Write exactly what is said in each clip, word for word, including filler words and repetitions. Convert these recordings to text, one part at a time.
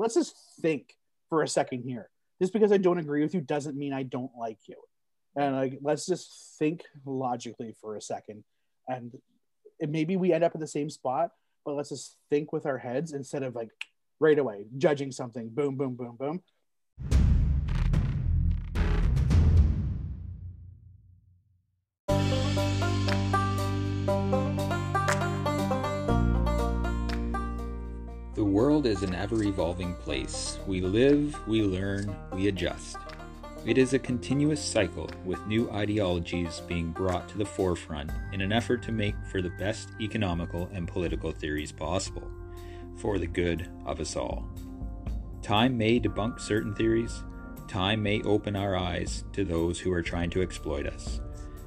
let's just think for a second here. Just because I don't agree with you doesn't mean I don't like you. And like, let's just think logically for a second. And maybe we end up in the same spot, but let's just think with our heads instead of like right away judging something. Boom, boom, boom, boom. The world is an ever-evolving place. We live, we learn, we adjust. It is a continuous cycle with new ideologies being brought to the forefront in an effort to make for the best economical and political theories possible, for the good of us all. Time may debunk certain theories. Time may open our eyes to those who are trying to exploit us.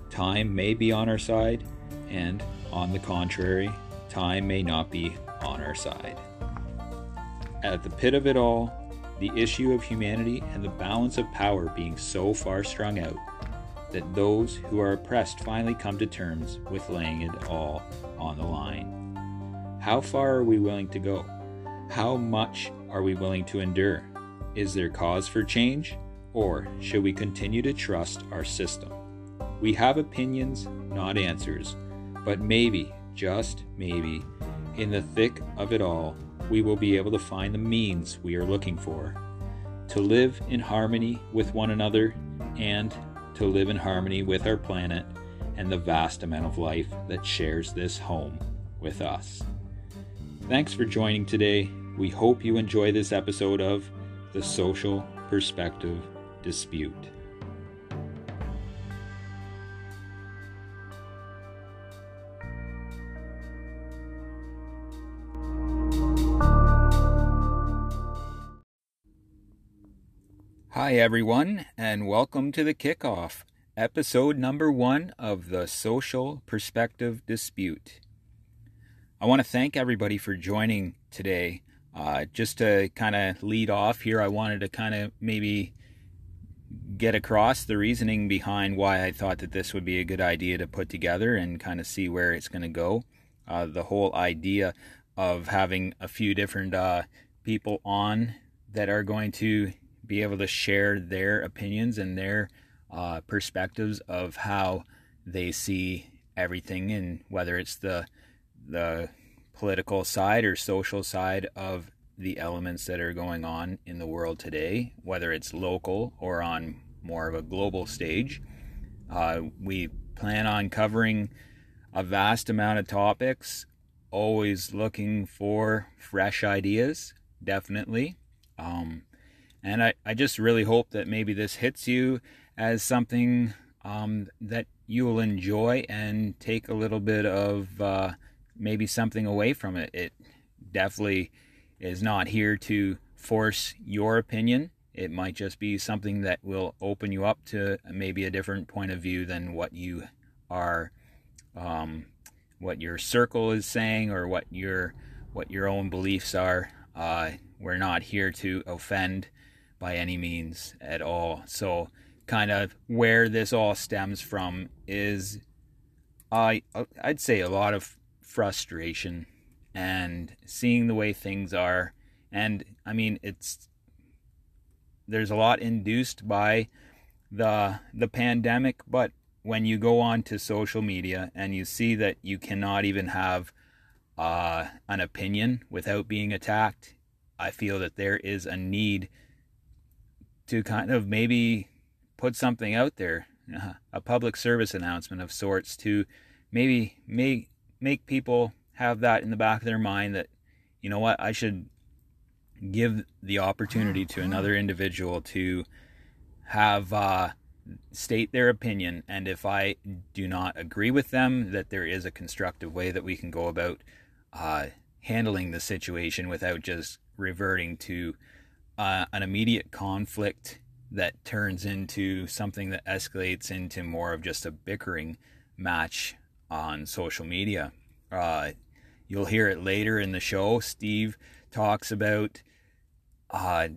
Time may be on our side, and on the contrary, time may not be on our side. At the pit of it all, the issue of humanity and the balance of power being so far strung out that those who are oppressed finally come to terms with laying it all on the line. How far are we willing to go? How much are we willing to endure? Is there cause for change, or should we continue to trust our system? We have opinions, not answers, but maybe, just maybe, in the thick of it all, we will be able to find the means we are looking for to live in harmony with one another and to live in harmony with our planet and the vast amount of life that shares this home with us. Thanks for joining today. We hope you enjoy this episode of The Social Perspective Dispute. Hi everyone, and welcome to the kickoff, episode number one of The Social Perspective Dispute. I want to thank everybody for joining today. Uh, just to kind of lead off here, I wanted to kind of maybe get across the reasoning behind why I thought that this would be a good idea to put together and kind of see where it's going to go. Uh, the whole idea of having a few different uh, people on that are going to be able to share their opinions and their uh, perspectives of how they see everything, and whether it's the the political side or social side of the elements that are going on in the world today, whether it's local or on more of a global stage. Uh, we plan on covering a vast amount of topics, always looking for fresh ideas, definitely. Um, And I, I just really hope that maybe this hits you as something um, that you will enjoy and take a little bit of uh, maybe something away from it. It definitely is not here to force your opinion. It might just be something that will open you up to maybe a different point of view than what you are, um, what your circle is saying, or what your what your own beliefs are. Uh, we're not here to offend by any means at all. So kind of where this all stems from is, I uh, I'd say a lot of frustration and seeing the way things are. And I mean, it's, there's a lot induced by the the pandemic, but when you go on to social media and you see that you cannot even have uh, an opinion without being attacked, I feel that there is a need to kind of maybe put something out there, uh, a public service announcement of sorts, to maybe make, make people have that in the back of their mind that, you know what, I should give the opportunity to another individual to have uh, state their opinion. And if I do not agree with them, that there is a constructive way that we can go about uh, handling the situation without just reverting to Uh, an immediate conflict that turns into something that escalates into more of just a bickering match on social media. Uh, you'll hear it later in the show. Steve talks about uh,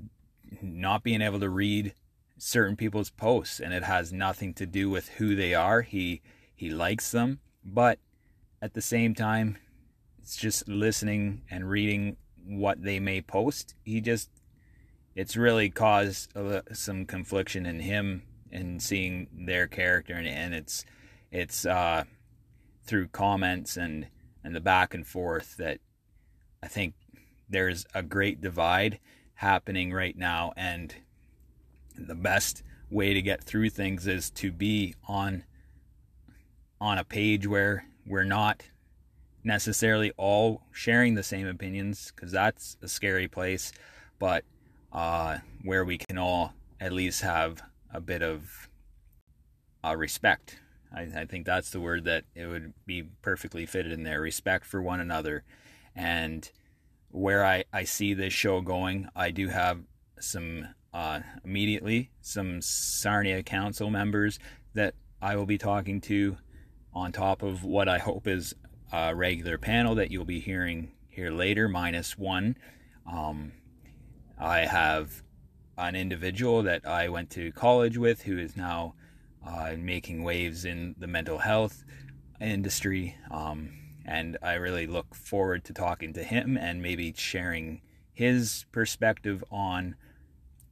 not being able to read certain people's posts, and it has nothing to do with who they are. He he likes them, but at the same time, it's just listening and reading what they may post. He just it's really caused some confliction in him and seeing their character, and, and it's it's uh, through comments and, and the back and forth that I think there's a great divide happening right now, and the best way to get through things is to be on on a page where we're not necessarily all sharing the same opinions, because that's a scary place, but uh, where we can all at least have a bit of uh, respect. I, I think that's the word that it would be perfectly fitted in there, respect for one another. And where I, I see this show going, I do have some uh, immediately some Sarnia Council members that I will be talking to, on top of what I hope is a regular panel that you'll be hearing here later, minus one. Um, I have an individual that I went to college with who is now uh, making waves in the mental health industry. Um, and I really look forward to talking to him and maybe sharing his perspective on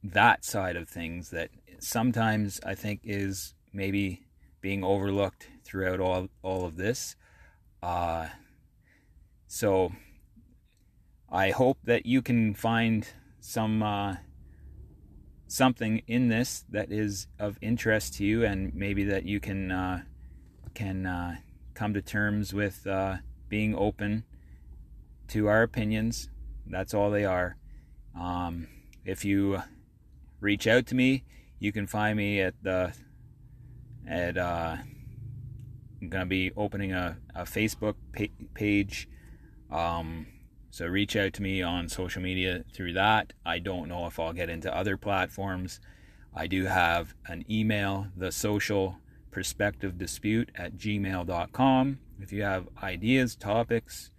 that side of things that sometimes I think is maybe being overlooked throughout all, all of this. Uh, so I hope that you can find some uh, something in this that is of interest to you, and maybe that you can uh, can uh, come to terms with uh, being open to our opinions. That's all they are. Um, if you reach out to me, you can find me at the at. Uh, I'm going to be opening a, a Facebook page, um, so reach out to me on social media through that. I don't know if I'll get into other platforms. I do have an email, The Social Perspective Dispute at gmail dot com. If you have ideas, topics,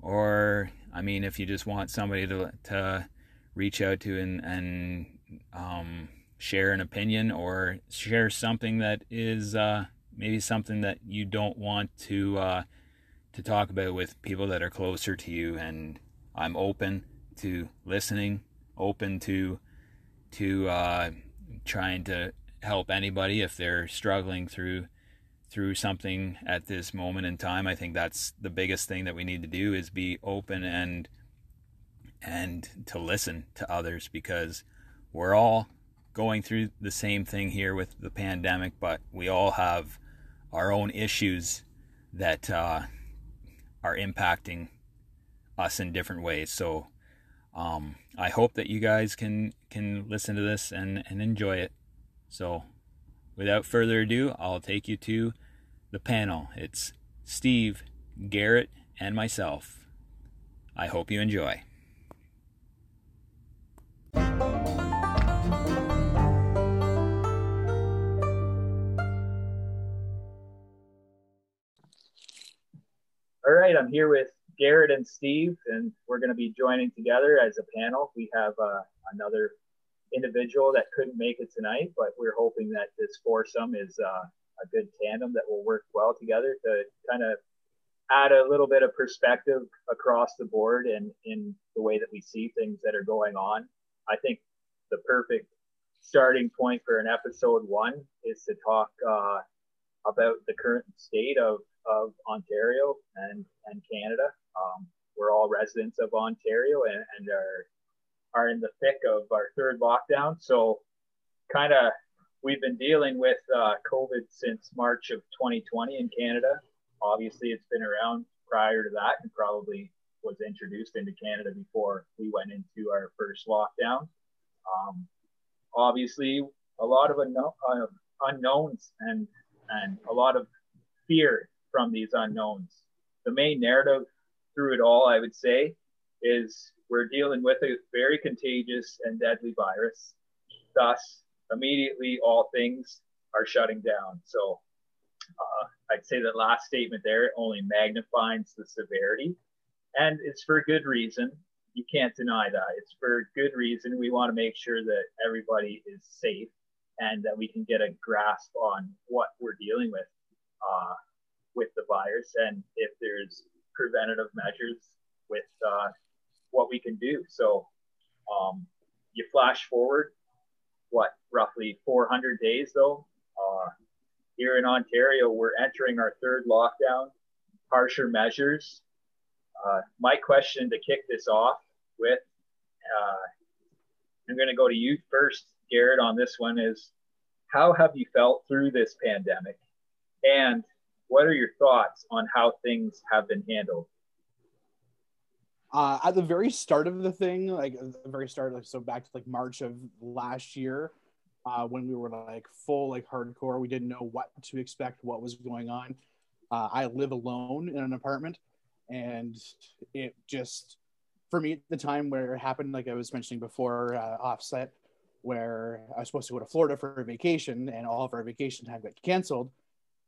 or, I mean, if you just want somebody to, to reach out to and, and um, share an opinion or share something that is... Uh, maybe something that you don't want to uh, to talk about with people that are closer to you. And I'm open to listening, open to to uh, trying to help anybody if they're struggling through through something at this moment in time. I think that's the biggest thing that we need to do, is be open and and to listen to others, because we're all going through the same thing here with the pandemic, but we all have our own issues that uh, are impacting us in different ways. So um, I hope that you guys can can listen to this and, and enjoy it. So without further ado, I'll take you to the panel. It's Steve, Garrett, and myself. I hope you enjoy. All right, I'm here with Garrett and Steve, and we're going to be joining together as a panel. We have uh, another individual that couldn't make it tonight, but we're hoping that this foursome is uh, a good tandem that will work well together to kind of add a little bit of perspective across the board and in the way that we see things that are going on. I think the perfect starting point for an episode one is to talk uh, about the current state of of Ontario and, and Canada. Um, we're all residents of Ontario and, and are are in the thick of our third lockdown. So kind of we've been dealing with uh, COVID since March of twenty twenty in Canada. Obviously it's been around prior to that and probably was introduced into Canada before we went into our first lockdown. Um, obviously a lot of unknown, uh, unknowns and, and a lot of fear from these unknowns. The main narrative through it all, I would say, is we're dealing with a very contagious and deadly virus. Thus, immediately all things are shutting down. So uh, I'd say that last statement there only magnifies the severity, and it's for good reason. You can't deny that. It's for good reason. We want to make sure that everybody is safe and that we can get a grasp on what we're dealing with. Uh, with the virus, and if there's preventative measures with uh, what we can do. So um, you flash forward, what, roughly four hundred days though, uh, here in Ontario, we're entering our third lockdown, harsher measures. Uh, my question to kick this off with, uh, I'm going to go to you first, Garrett, on this one is, how have you felt through this pandemic? And what are your thoughts on how things have been handled? Uh, at the very start of the thing, like the very start, like so back to like March of last year, uh, when we were like full, like hardcore, we didn't know what to expect, what was going on. Uh, I live alone in an apartment, and it just, for me at the time where it happened, like I was mentioning before, uh, offset, where I was supposed to go to Florida for a vacation, and all of our vacation time got canceled.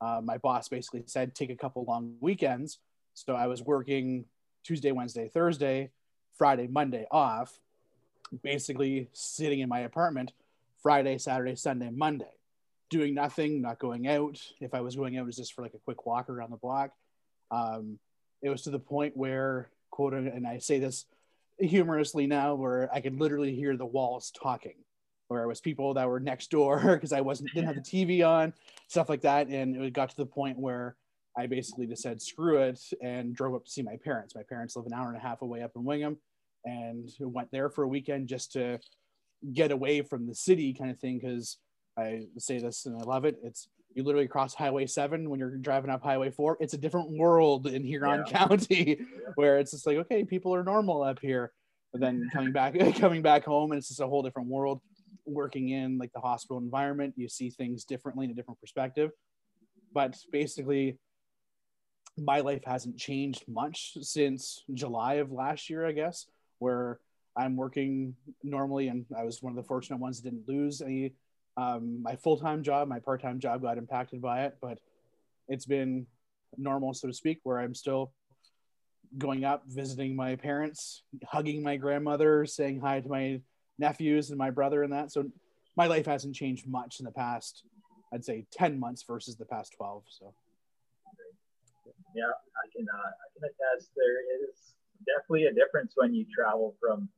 Uh, my boss basically said, take a couple long weekends. So I was working Tuesday, Wednesday, Thursday, Friday, Monday off, basically sitting in my apartment Friday, Saturday, Sunday, Monday, doing nothing, not going out. If I was going out, it was just for like a quick walk around the block. Um, it was to the point where, quote, and I say this humorously now, where I could literally hear the walls talking, where it was people that were next door because I wasn't didn't have the T V on, stuff like that. And it got to the point where I basically just said, screw it, and drove up to see my parents. My parents live an hour and a half away up in Wingham, and went there for a weekend just to get away from the city kind of thing, because I say this and I love it. It's, you literally cross Highway seven when you're driving up Highway four. It's a different world in Huron yeah. County yeah. where it's just like, okay, people are normal up here. But then coming back, coming back home, and it's just a whole different world. Working in like the hospital environment, you see things differently in a different perspective. But basically my life hasn't changed much since July of last year, I guess, where I'm working normally, and I was one of the fortunate ones that didn't lose any. Um, my full-time job, my part-time job got impacted by it, but it's been normal, so to speak, where I'm still going up, visiting my parents, hugging my grandmother, saying hi to my nephews and my brother and that. So my life hasn't changed much in the past, I'd say ten months versus the past twelve. So. Yeah, I can, uh, I can attest there is definitely a difference when you travel from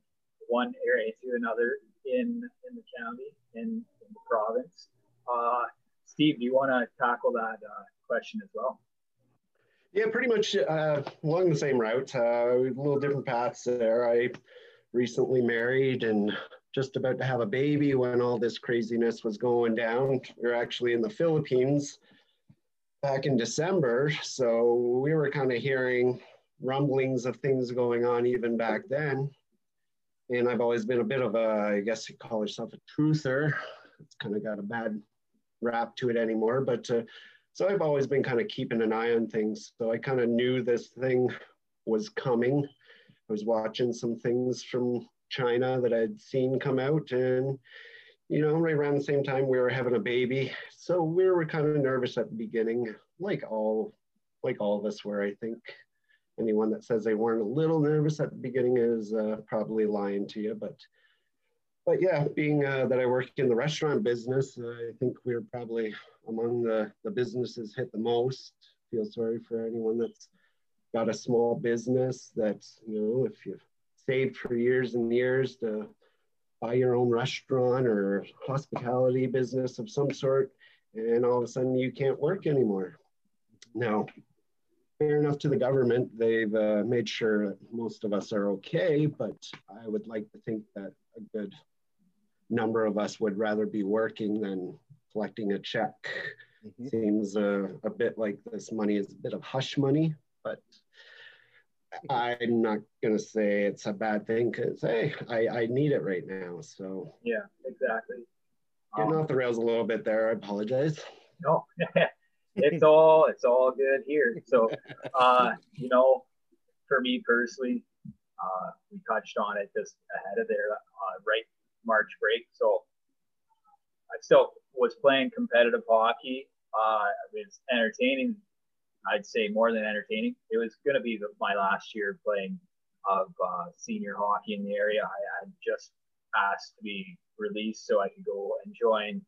one area to another in, in the county, in, in the province. Uh, Steve, do you want to tackle that uh, question as well? Yeah, pretty much uh, along the same route, uh, a little different paths there. I recently married and just about to have a baby when all this craziness was going down. We were actually in the Philippines back in December, so we were kind of hearing rumblings of things going on even back then. And I've always been a bit of a, I guess you call yourself a truther. It's kind of got a bad rap to it anymore, but uh, so I've always been kind of keeping an eye on things. So I kind of knew this thing was coming. I was watching some things from China that I'd seen come out, and you know, right around the same time we were having a baby, so we were kind of nervous at the beginning, like all, like all of us were. I think anyone that says they weren't a little nervous at the beginning is uh, probably lying to you. But, but yeah, being uh, that I work in the restaurant business, uh, I think we we're probably among the the businesses hit the most. Feel sorry for anyone that's got a small business that, you know, if you've saved for years and years to buy your own restaurant or hospitality business of some sort, and all of a sudden you can't work anymore. Now, fair enough to the government, they've uh, made sure that most of us are okay, but I would like to think that a good number of us would rather be working than collecting a check. Mm-hmm. Seems uh, a bit like this money is a bit of hush money, but I'm not going to say it's a bad thing because, hey, I, I need it right now. So yeah, exactly. Getting um, off the rails a little bit there. I apologize. No, it's all, it's all good here. So, uh, you know, for me personally, uh, we touched on it just ahead of there, uh, right March break. So I still was playing competitive hockey. Uh, it was entertaining. I'd say more than entertaining. It was going to be the, my last year playing of uh, senior hockey in the area. I had just asked to be released so I could go and join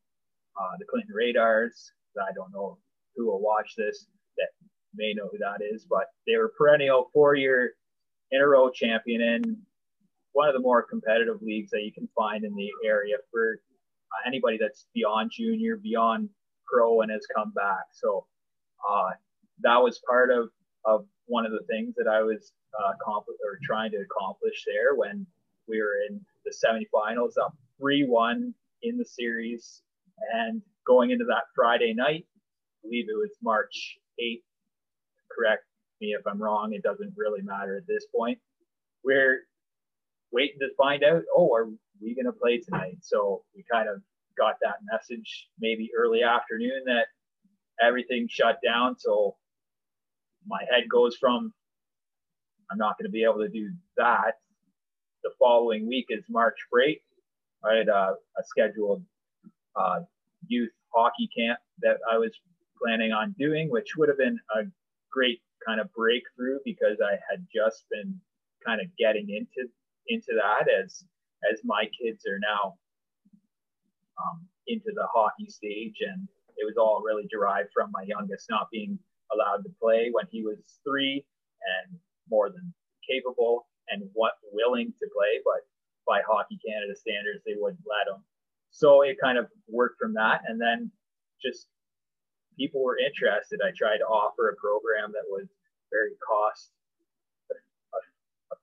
uh, the Clinton Radars. I don't know who will watch this that may know who that is, but they were perennial four-year in a row champion in one of the more competitive leagues that you can find in the area for uh, anybody that's beyond junior, beyond pro, and has come back. So uh, that was part of, of one of the things that I was uh, accompli- or trying to accomplish there when we were in the semifinals, up three one in the series. And going into that Friday night, I believe it was March eighth, correct me if I'm wrong, it doesn't really matter at this point. We're waiting to find out, oh, are we going to play tonight? So we kind of got that message maybe early afternoon that everything shut down. So my head goes from, I'm not going to be able to do that. The following week is March break. I had uh, a scheduled uh, youth hockey camp that I was planning on doing, which would have been a great kind of breakthrough because I had just been kind of getting into into that as as my kids are now um, into the hockey stage, and it was all really derived from my youngest not being allowed to play when he was three and more than capable and what willing to play, but by Hockey Canada standards they wouldn't let him. So it kind of worked from that, and then just people were interested. I tried to offer a program that was very cost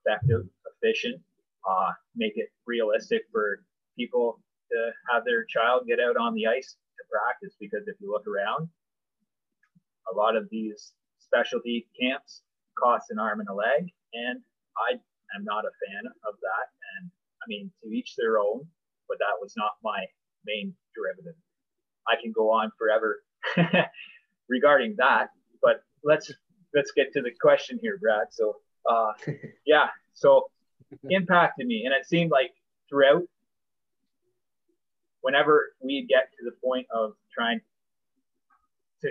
effective, efficient, uh, make it realistic for people to have their child get out on the ice to practice, because if you look around, a lot of these specialty camps cost an arm and a leg, and I am not a fan of that. And I mean, to each their own, but that was not my main derivative. I can go on forever regarding that, but let's let's get to the question here, Brad. So uh yeah so impacted me, and it seemed like throughout, whenever we get to the point of trying to,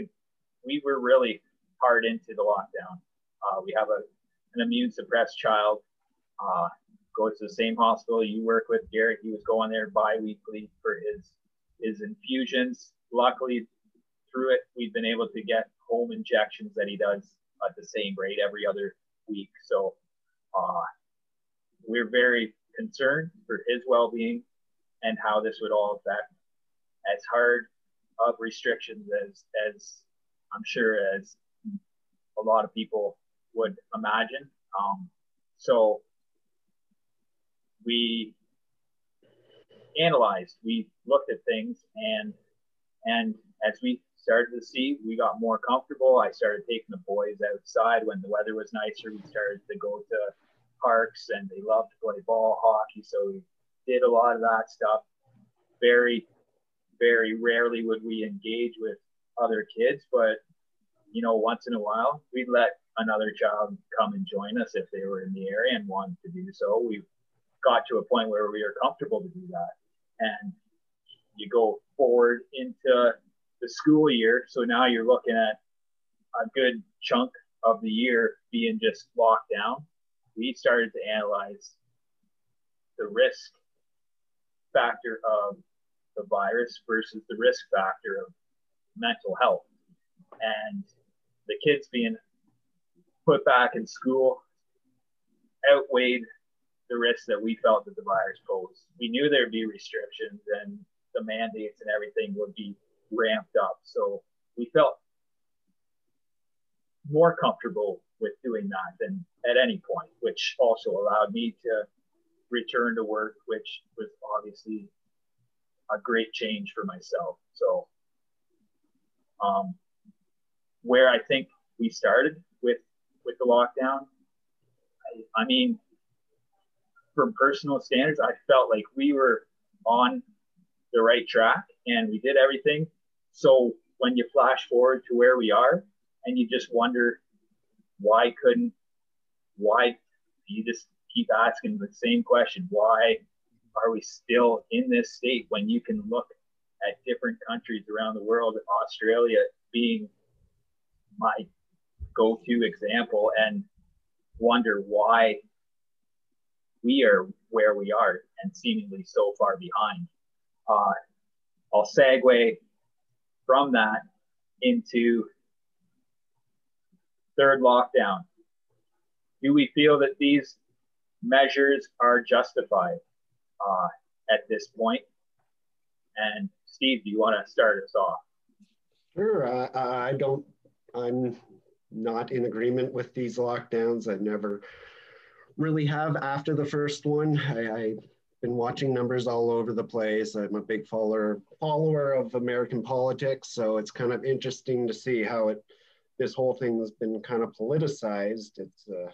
we were really hard into the lockdown. Uh we have a an immune suppressed child, uh goes to the same hospital you work with, Garrett. He was going there bi-weekly for his his infusions. Luckily, through it, we've been able to get home injections that he does at the same rate every other week. So uh, we're very concerned for his well-being and how this would all affect, as hard of restrictions as, as I'm sure as a lot of people would imagine. Um, so we analyzed, we looked at things, and and as we started to see, we got more comfortable. I started taking the boys outside when the weather was nicer. We started to go to parks, and they loved to play ball, hockey. So we did a lot of that stuff. Very, very rarely would we engage with other kids, but you know, once in a while, we'd let another child come and join us if they were in the area and wanted to do so. We got to a point where we were comfortable to do that. And you go forward into the school year, so now you're looking at a good chunk of the year being just locked down. We started to analyze the risk factor of the virus versus the risk factor of mental health, and the kids being put back in school outweighed the risk that we felt that the virus posed. We knew there'd be restrictions, and the mandates and everything would be ramped up. So we felt more comfortable with doing that than at any point, which also allowed me to return to work, which was obviously a great change for myself. So um, where I think we started with, with the lockdown, I, I mean, from personal standards, I felt like we were on the right track and we did everything. So when you flash forward to where we are and you just wonder why couldn't, why you just keep asking the same question, why are we still in this state when you can look at different countries around the world, Australia being my go-to example, and wonder why we are where we are and seemingly so far behind. Uh, I'll segue from that into third lockdown. Do we feel that these measures are justified uh, at this point. And Steve, do you want to start us off? Sure. Uh, I don't, I'm not in agreement with these lockdowns. I never really have after the first one. I, I've been watching numbers all over the place. I'm a big follower, follower of American politics. So it's kind of interesting to see how it, this whole thing has been kind of politicized. It's a,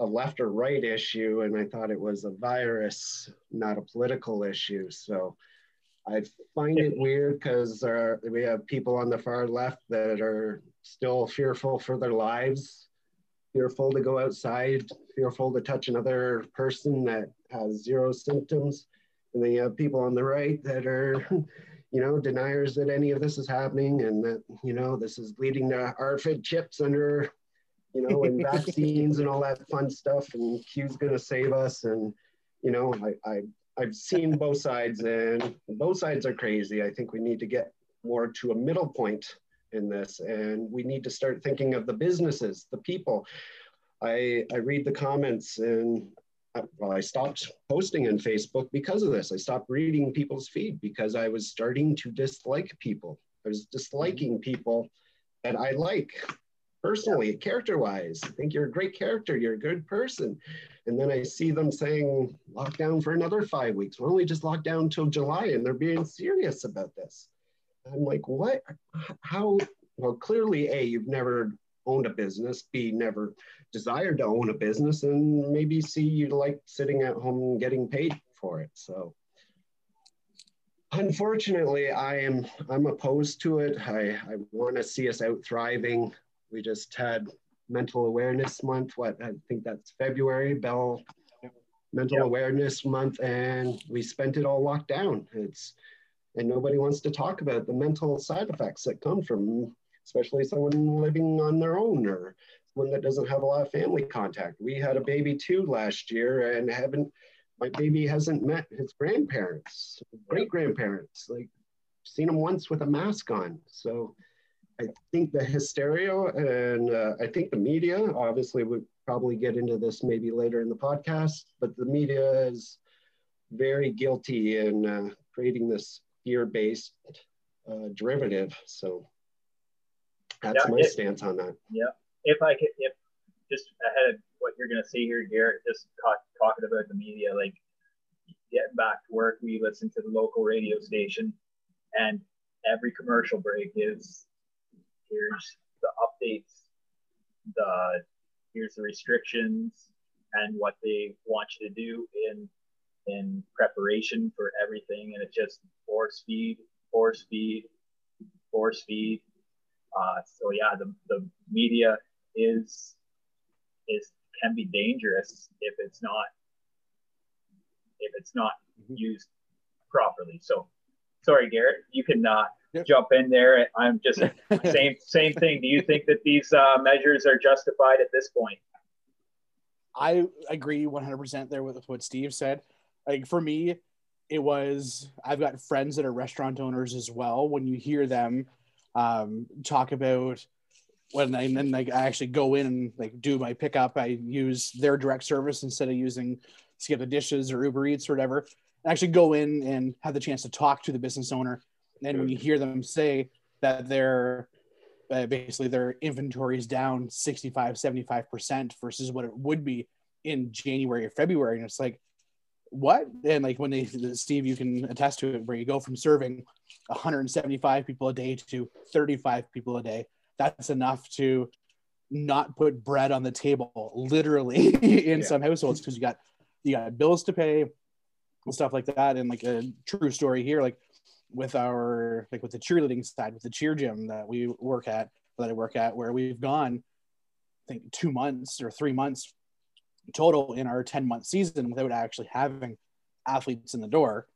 a left or right issue. And I thought it was a virus, not a political issue. So I find it weird because we have people on the far left that are still fearful for their lives, fearful to go outside, fearful to touch another person that has zero symptoms. And then you have people on the right that are, you know, deniers that any of this is happening and that, you know, this is leading to R F I D chips under, you know, and vaccines and all that fun stuff. And Q's going to save us. And, you know, I, I I've seen both sides, and both sides are crazy. I think we need to get more to a middle point in this, and we need to start thinking of the businesses, the people. I, I read the comments, and I, well, I stopped posting on Facebook because of this. I stopped reading people's feed because I was starting to dislike people. I was disliking people that I like personally, character-wise. I think you're a great character, you're a good person. And then I see them saying, lock down for another five weeks. We're only just locked down till July, and they're being serious about this. I'm like, what? How? Well, clearly, A, you've never owned a business. B, never desired to own a business. And maybe C, you like sitting at home and getting paid for it. So unfortunately, I am, I'm opposed to it. I, I want to see us out thriving. We just had Mental Awareness Month. What I think that's February, Bell Mental yep. Awareness Month, and we spent it all locked down. It's and nobody wants to talk about the mental side effects that come from, especially someone living on their own or someone that doesn't have a lot of family contact. We had a baby too last year, and haven't. My baby hasn't met his grandparents, great grandparents. Like seen him once with a mask on, so. I think the hysteria and uh, I think the media, obviously we'll probably get into this maybe later in the podcast, but the media is very guilty in uh, creating this fear-based uh, derivative. So that's now, my if, stance on that. Yeah. If I could, if just ahead of what you're going to see here, Garrett, just talk, talking about the media, like getting back to work, we listen to the local radio station and every commercial break is, here's the updates, the here's the restrictions and what they want you to do in in preparation for everything. And it's just force feed, force feed, force feed. Uh, so yeah, the, the media is is can be dangerous if it's not if it's not mm-hmm. used properly. So sorry, Garrett, you can uh, Yep. jump in there. I'm just same same thing. Do you think that these uh, measures are justified at this point? I agree one hundred percent there with what Steve said. Like for me, it was I've got friends that are restaurant owners as well. When you hear them um, talk about when I, and then like I actually go in and like do my pickup, I use their direct service instead of using Skip the Dishes or Uber Eats or whatever. I actually go in and have the chance to talk to the business owner. And when you hear them say that their uh, basically their inventory is down sixty-five, seventy-five percent versus what it would be in January or February. And it's like, what? And like when they, Steve, you can attest to it, where you go from serving one hundred seventy-five people a day to thirty-five people a day. That's enough to not put bread on the table, literally, in yeah. some households, because you got, you got bills to pay and stuff like that. And like a true story here, like, with our, like with the cheerleading side, with the cheer gym that we work at, that I work at, where we've gone, I think two months or three months total in our ten month season without actually having athletes in the door.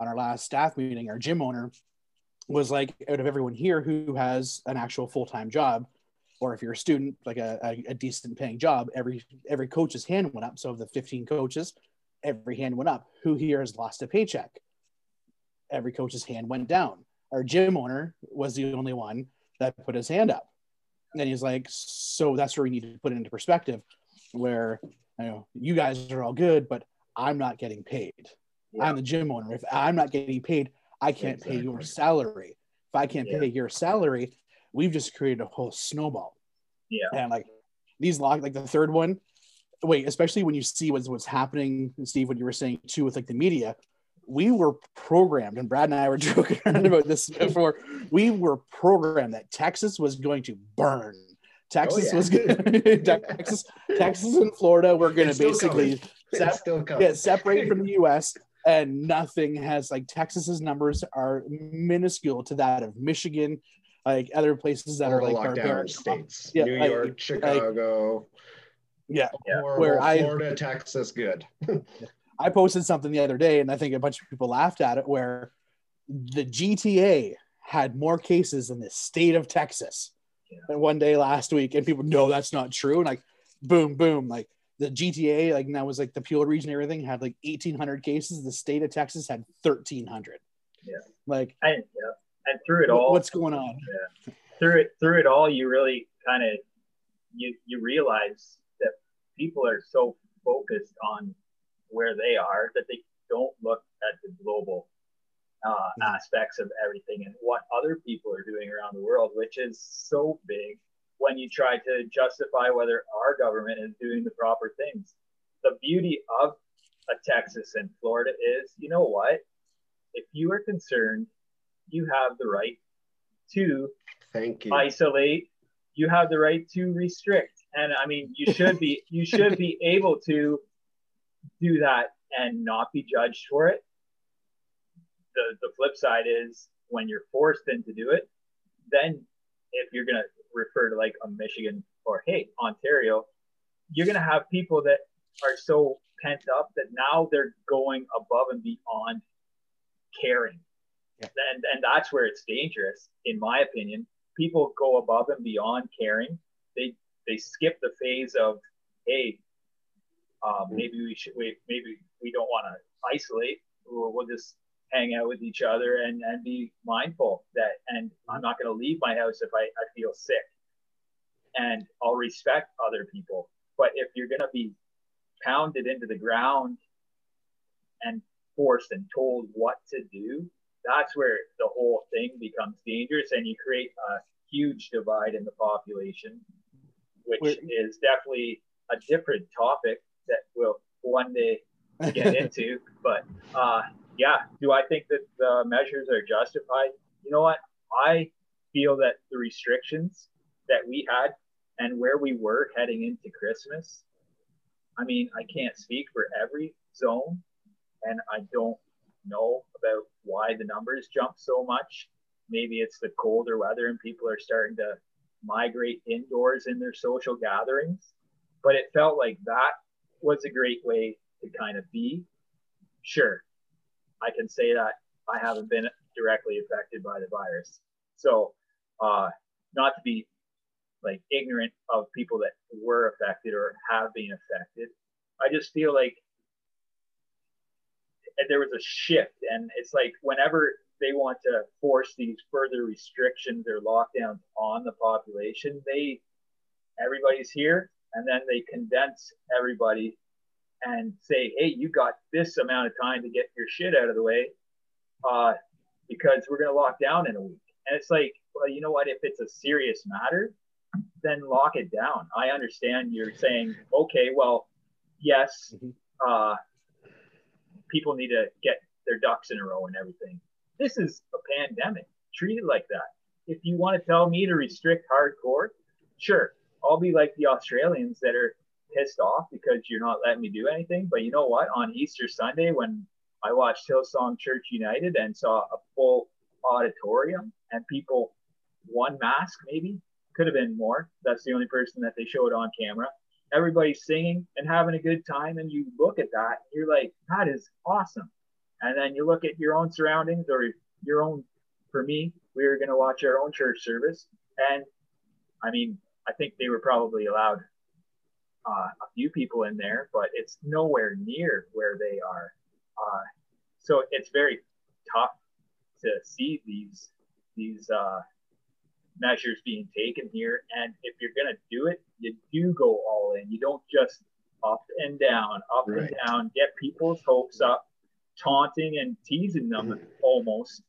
On our last staff meeting, our gym owner was like, out of everyone here who has an actual full-time job, or if you're a student, like a, a decent paying job, every, every coach's hand went up. So of the fifteen coaches, every hand went up. Who here has lost a paycheck? Every coach's hand went down. Our gym owner was the only one that put his hand up. And he's like, so that's where we need to put it into perspective, where you know, you guys are all good, but I'm not getting paid. Yeah. I'm the gym owner. If I'm not getting paid, I can't exactly. pay your salary. If I can't yeah. pay your salary, we've just created a whole snowball. Yeah. And like these lock, like the third one, wait, especially when you see what's, what's happening, Steve, what you were saying too, with like the media, we were programmed, and Brad and I were joking around about this before, we were programmed that Texas was going to burn. Texas oh, yeah. was going Texas, Texas and Florida were going to basically sep- yeah, separate from the U S, and nothing has, like, Texas's numbers are minuscule to that of Michigan, like other places that Florida are like barbaric states, yeah, New like, York, Chicago. Like, yeah, horrible. Where I, Florida, Texas, good. I posted something the other day, and I think a bunch of people laughed at it, where the G T A had more cases than the state of Texas. Yeah. One day last week, and people, no, that's not true. And like, boom, boom, like the G T A, like, and that was like the Peel region, and everything had like eighteen hundred cases. The state of Texas had thirteen hundred. Yeah, like, I, yeah. and through it all, what's going on? Yeah. Through it, through it all, you really kind of you you realize that people are so focused on where they are that they don't look at the global Uh, aspects of everything and what other people are doing around the world, which is so big when you try to justify whether our government is doing the proper things. The beauty of a Texas and Florida is, you know what? If you are concerned, you have the right to Thank you. isolate. You have the right to restrict. And I mean, you should be you should be able to do that and not be judged for it. The, the flip side is when you're forced into do it, then if you're going to refer to like a Michigan or, hey, Ontario, you're going to have people that are so pent up that now they're going above and beyond caring. Yeah. And, and that's where it's dangerous, in my opinion. People go above and beyond caring. They they skip the phase of, hey, uh, maybe we should, we, maybe we don't want to isolate. We'll, we'll just hang out with each other and, and be mindful that, and I'm not going to leave my house if I, I feel sick, and I'll respect other people. But if you're going to be pounded into the ground and forced and told what to do, that's where the whole thing becomes dangerous, and you create a huge divide in the population, which We're- is definitely a different topic that we'll one day get into. But, uh, yeah, do I think that the measures are justified? You know what? I feel that the restrictions that we had and where we were heading into Christmas, I mean, I can't speak for every zone, and I don't know about why the numbers jump so much. Maybe it's the colder weather and people are starting to migrate indoors in their social gatherings, but it felt like that was a great way to kind of be. Sure. I can say that I haven't been directly affected by the virus. So uh, not to be like ignorant of people that were affected or have been affected. I just feel like there was a shift, and it's like whenever they want to force these further restrictions or lockdowns on the population, they, everybody's here, and then they condense everybody and say, hey, you got this amount of time to get your shit out of the way uh, because we're going to lock down in a week. And it's like, well, you know what? If it's a serious matter, then lock it down. I understand you're saying, okay, well, yes, uh, people need to get their ducks in a row and everything. This is a pandemic. Treat it like that. If you want to tell me to restrict hardcore, sure, I'll be like the Australians that are pissed off because you're not letting me do anything. But you know what? On Easter Sunday, when I watched Hillsong Church United and saw a full auditorium and people, one mask maybe, could have been more. That's the only person that they showed on camera. Everybody's singing and having a good time, and you look at that, you're like, that is awesome. And then you look at your own surroundings or your own, for me, we were going to watch our own church service. And I mean, I think they were probably allowed Uh, a few people in there, but it's nowhere near where they are. Uh, so it's very tough to see these these uh, measures being taken here. And if you're going to do it, you do go all in. You don't just up and down, up right. and down, get people's hopes up, taunting and teasing them mm-hmm. almost,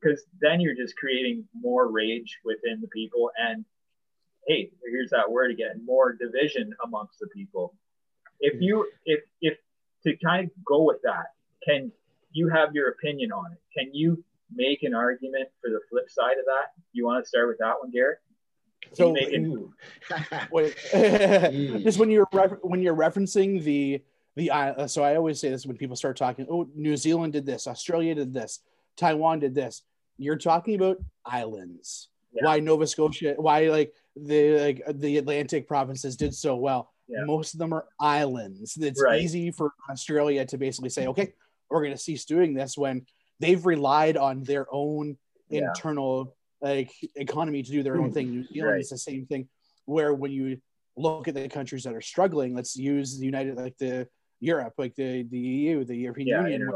because then you're just creating more rage within the people. And hey, here's that word again, more division amongst the people. If you, if, if to kind of go with that, can you have your opinion on it? Can you make an argument for the flip side of that? You want to start with that one, Garrett? So it, just when you're when you're referencing the the uh, so I always say this when people start talking, oh, New Zealand did this, Australia did this, Taiwan did this. You're talking about islands. Yeah. Why Nova Scotia? Why like the like the Atlantic provinces did so well? Yeah. Most of them are islands. It's right. easy for Australia to basically say, okay, we're going to cease doing this when they've relied on their own yeah. internal. like economy to do their own thing. New Zealand right. is the same thing, where when you look at the countries that are struggling, let's use the United, like the Europe, like the, the E U, the European yeah, Union,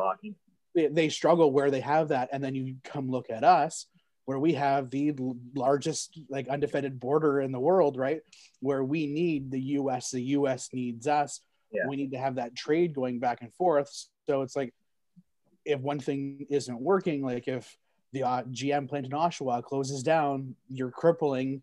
they, they struggle where they have that. And then you come look at us where we have the largest like undefended border in the world, right? Where we need the U S, the U S needs us. Yeah. We need to have that trade going back and forth. So it's like, if one thing isn't working, like if the uh, G M plant in Oshawa closes down, you're crippling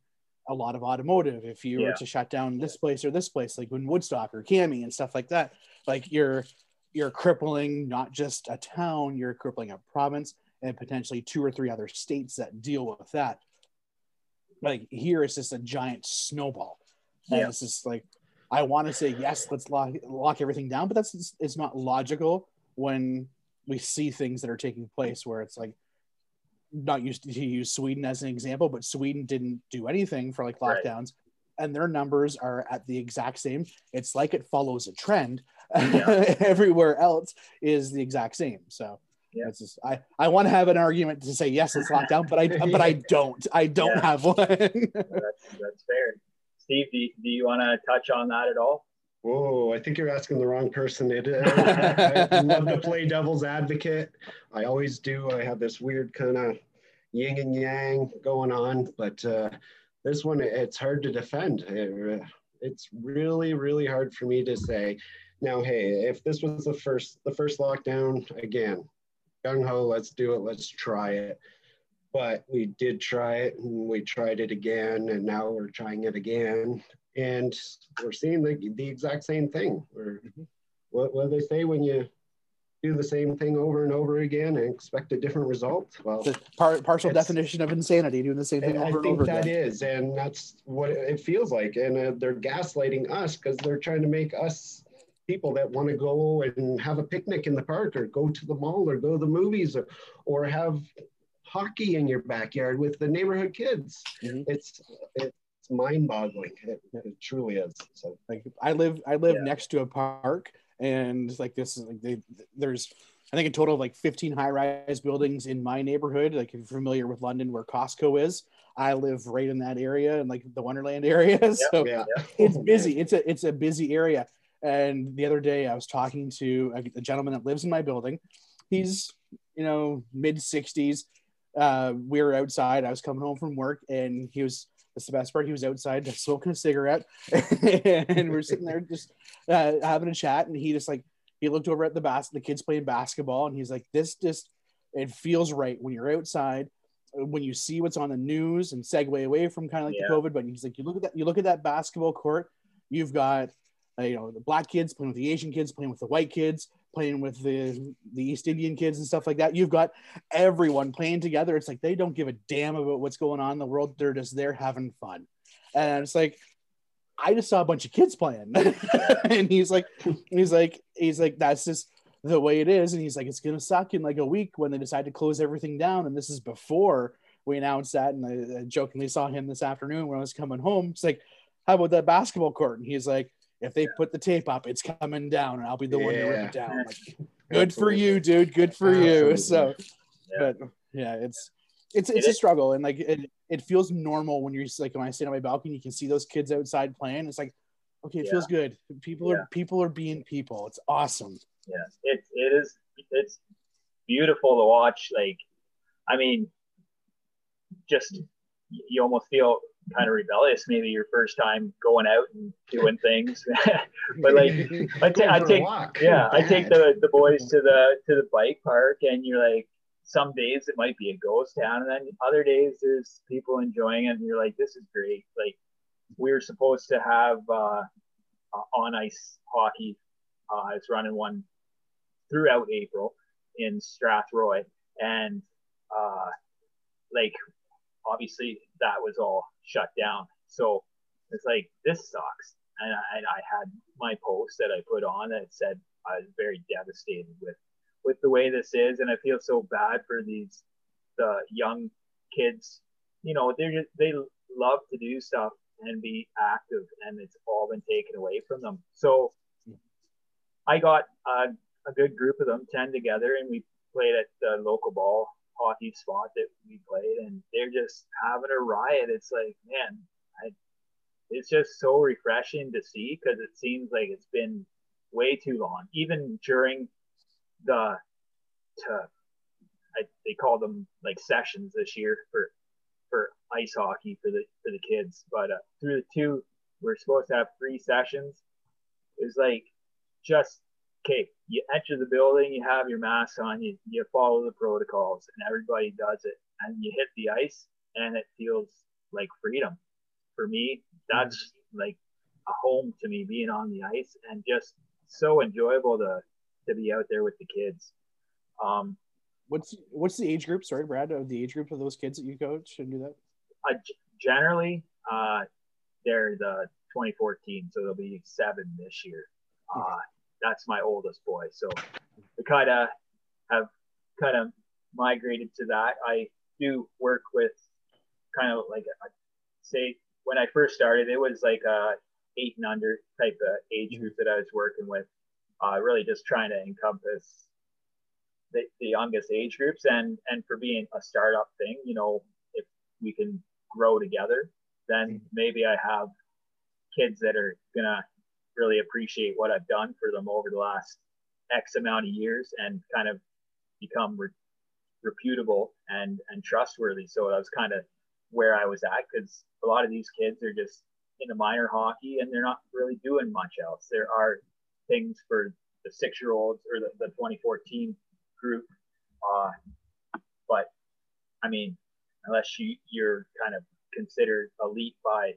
a lot of automotive. If you yeah. were to shut down this place or this place, like when Woodstock or Cami and stuff like that, like you're you're crippling not just a town, you're crippling a province and potentially two or three other states that deal with that. Like here it's just a giant snowball. And yeah. it's just like, I want to say, yes, let's lock, lock everything down, but that's, it's not logical when we see things that are taking place where it's like, not used to use Sweden as an example, but Sweden didn't do anything for like lockdowns right. and their numbers are at the exact same. It's like it follows a trend. Yeah. Everywhere else is the exact same. So yeah. it's just, I, I want to have an argument to say, yes, it's locked down, but I, but I don't, I don't yeah. have one. Well, that's, that's fair. Steve, do you, do you want to touch on that at all? Whoa, I think you're asking the wrong person. It, uh, I love to play devil's advocate. I always do. I have this weird kind of yin and yang going on, but uh, this one, it's hard to defend. It, it's really, really hard for me to say, now, hey, if this was the first, the first lockdown, again, gung-ho, let's do it, let's try it. But we did try it, and we tried it again, and now we're trying it again. And we're seeing the, the exact same thing. We're, mm-hmm. what, what do they say when you do the same thing over and over again and expect a different result? Well, the par partial definition of insanity, doing the same thing over and over again. I think that is, and that's what it feels like. And uh, they're gaslighting us because they're trying to make us people that want to go and have a picnic in the park or go to the mall or go to the movies or, or have hockey in your backyard with the neighborhood kids. Mm-hmm. It's... It, It's mind-boggling. It, it truly is. So, like, I live, I live yeah. next to a park, and like this is like they, there's, I think a total of like fifteen high-rise buildings in my neighborhood. Like, if you're familiar with London, where Costco is, I live right in that area, and like the Wonderland area. Yep, so yeah. it's busy. It's a it's a busy area. And the other day, I was talking to a, a gentleman that lives in my building. He's you know mid sixties. Uh, we were outside. I was coming home from work, and he was. That's the best part. He was outside smoking a cigarette and we're sitting there just uh, having a chat. And he just like, he looked over at the basket, the kids playing basketball. And he's like, this just, it feels right when you're outside, when you see what's on the news and segue away from kind of like yeah. the COVID, but he's like, you look at that, you look at that basketball court, you've got, uh, you know, the black kids playing with the Asian kids, playing with the white kids, playing with the, the East Indian kids and stuff like that. You've got everyone playing together. It's like, they don't give a damn about what's going on in the world. They're just there having fun. And it's like, I just saw a bunch of kids playing. And he's like, he's like, he's like, that's just the way it is. And he's like, it's going to suck in like a week when they decide to close everything down. And this is before we announced that. And I, I jokingly saw him this afternoon when I was coming home. It's like, how about that basketball court? And he's like, if they yeah. put the tape up, it's coming down, and I'll be the yeah. one to rip it down. Like, good Absolutely. for you, dude. Good for Absolutely. you. So, yeah. but yeah, it's it's it's it a struggle, and like it, it feels normal when you're like when I stand on my balcony, you can see those kids outside playing. It's like, okay, it yeah. feels good. People yeah. are people are being people. It's awesome. Yes, yeah. it it is. It's beautiful to watch. Like, I mean, just you almost feel kind of rebellious, maybe your first time going out and doing things. But like, I, t- I take, yeah, I take the, the boys to the, to the bike park, and you're like, some days it might be a ghost town, and then other days there's people enjoying it, and you're like, this is great. Like, we were supposed to have uh, on ice hockey. Uh, I was running one throughout April in Strathroy, and uh, like, obviously that was all shut down. So it's like, this sucks. And I, and I had my post that I put on that said, I was very devastated with, with the way this is. And I feel so bad for these, the young kids, you know, they're just, they love to do stuff and be active, and it's all been taken away from them. So I got a, a good group of them, ten together, and we played at the local ball hockey spot that we played, and they're just having a riot. It's like, man, I, it's just so refreshing to see, because it seems like it's been way too long. Even during the, to, I, they call them like sessions this year for for ice hockey for the for the kids, but uh, through the two, we're supposed to have three sessions. It was like, just, okay, you enter the building, you have your mask on, you, you follow the protocols, and everybody does it. And you hit the ice, and it feels like freedom. For me, that's mm-hmm. like a home to me, being on the ice, and just so enjoyable to, to be out there with the kids. Um, what's what's the age group, sorry, Brad, of the age group of those kids that you coach and do that? Uh, g- generally, uh, they're the twenty fourteen, so they'll be seven this year. Uh, okay. That's my oldest boy, so we kind of have kind of migrated to that. I do work with kind of like a, say when I first started, it was like a eight and under type of age group that I was working with. Uh, really just trying to encompass the, the youngest age groups, and and for being a startup thing, you know, if we can grow together, then maybe I have kids that are gonna really appreciate what I've done for them over the last X amount of years, and kind of become re- reputable and, and trustworthy. So that was kind of where I was at, because a lot of these kids are just into minor hockey and they're not really doing much else. There are things for the six-year-olds or the, the twenty fourteen group. Uh, but I mean, unless you, you're kind of considered elite by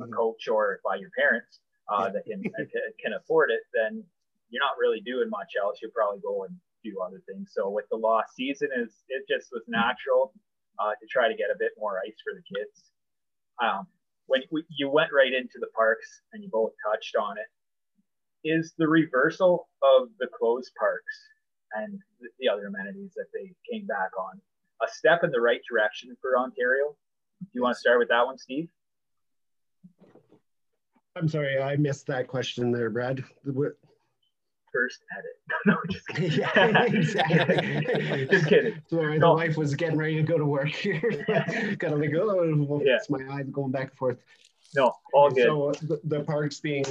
a coach or by your parents, Uh, that can can afford it, then you're not really doing much else. You'll probably go and do other things. So with the lost season, is it just was natural uh, to try to get a bit more ice for the kids. Um, when we, you went right into the parks, and you both touched on it, is the reversal of the closed parks and the other amenities that they came back on a step in the right direction for Ontario? Do you want to start with that one, Steve? I'm sorry, I missed that question there, Brad. What? First edit. No, just kidding. Yeah, exactly. Just kidding. Sorry, no. The wife was getting ready to go to work here. Yeah. Kind of like, oh, well, yeah. It's my eyes going back and forth. No, all good. So the, the parks being...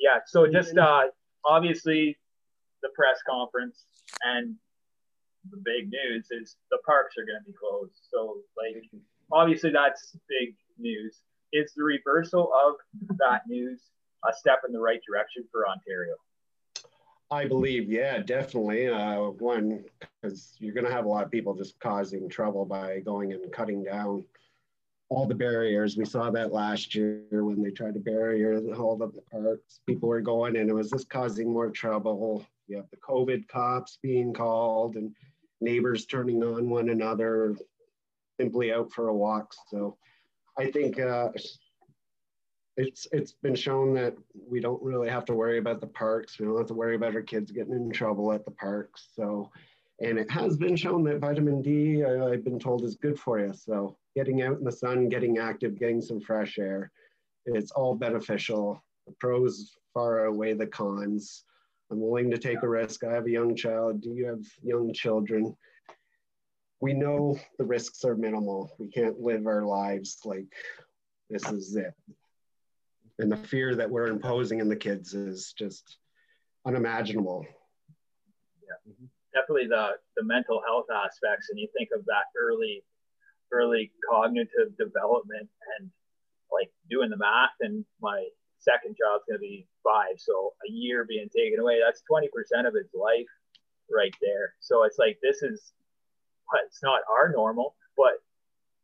Yeah, so just uh, obviously the press conference and the big news is the parks are going to be closed. So, like, obviously that's big news. Is the reversal of that news a step in the right direction for Ontario? I believe, yeah, definitely. Uh, one, because you're going to have a lot of people just causing trouble by going and cutting down all the barriers. We saw that last year when they tried to barrier all of the parks. People were going, and it was just causing more trouble. You have the COVID cops being called, and neighbors turning on one another, simply out for a walk. So I think uh, it's it's been shown that we don't really have to worry about the parks. We don't have to worry about our kids getting in trouble at the parks. So, and it has been shown that vitamin D, I, I've been told, is good for you. So getting out in the sun, getting active, getting some fresh air, it's all beneficial. The pros far outweigh the cons. I'm willing to take a risk. I have a young child. Do you have young children? We know the risks are minimal. We can't live our lives like this is it. And the fear that we're imposing in the kids is just unimaginable. Yeah, definitely the, the mental health aspects. And you think of that early, early cognitive development and like doing the math, and my second job's going to be five. So a year being taken away, that's twenty percent of his life right there. So it's like, this is, it's not our normal, but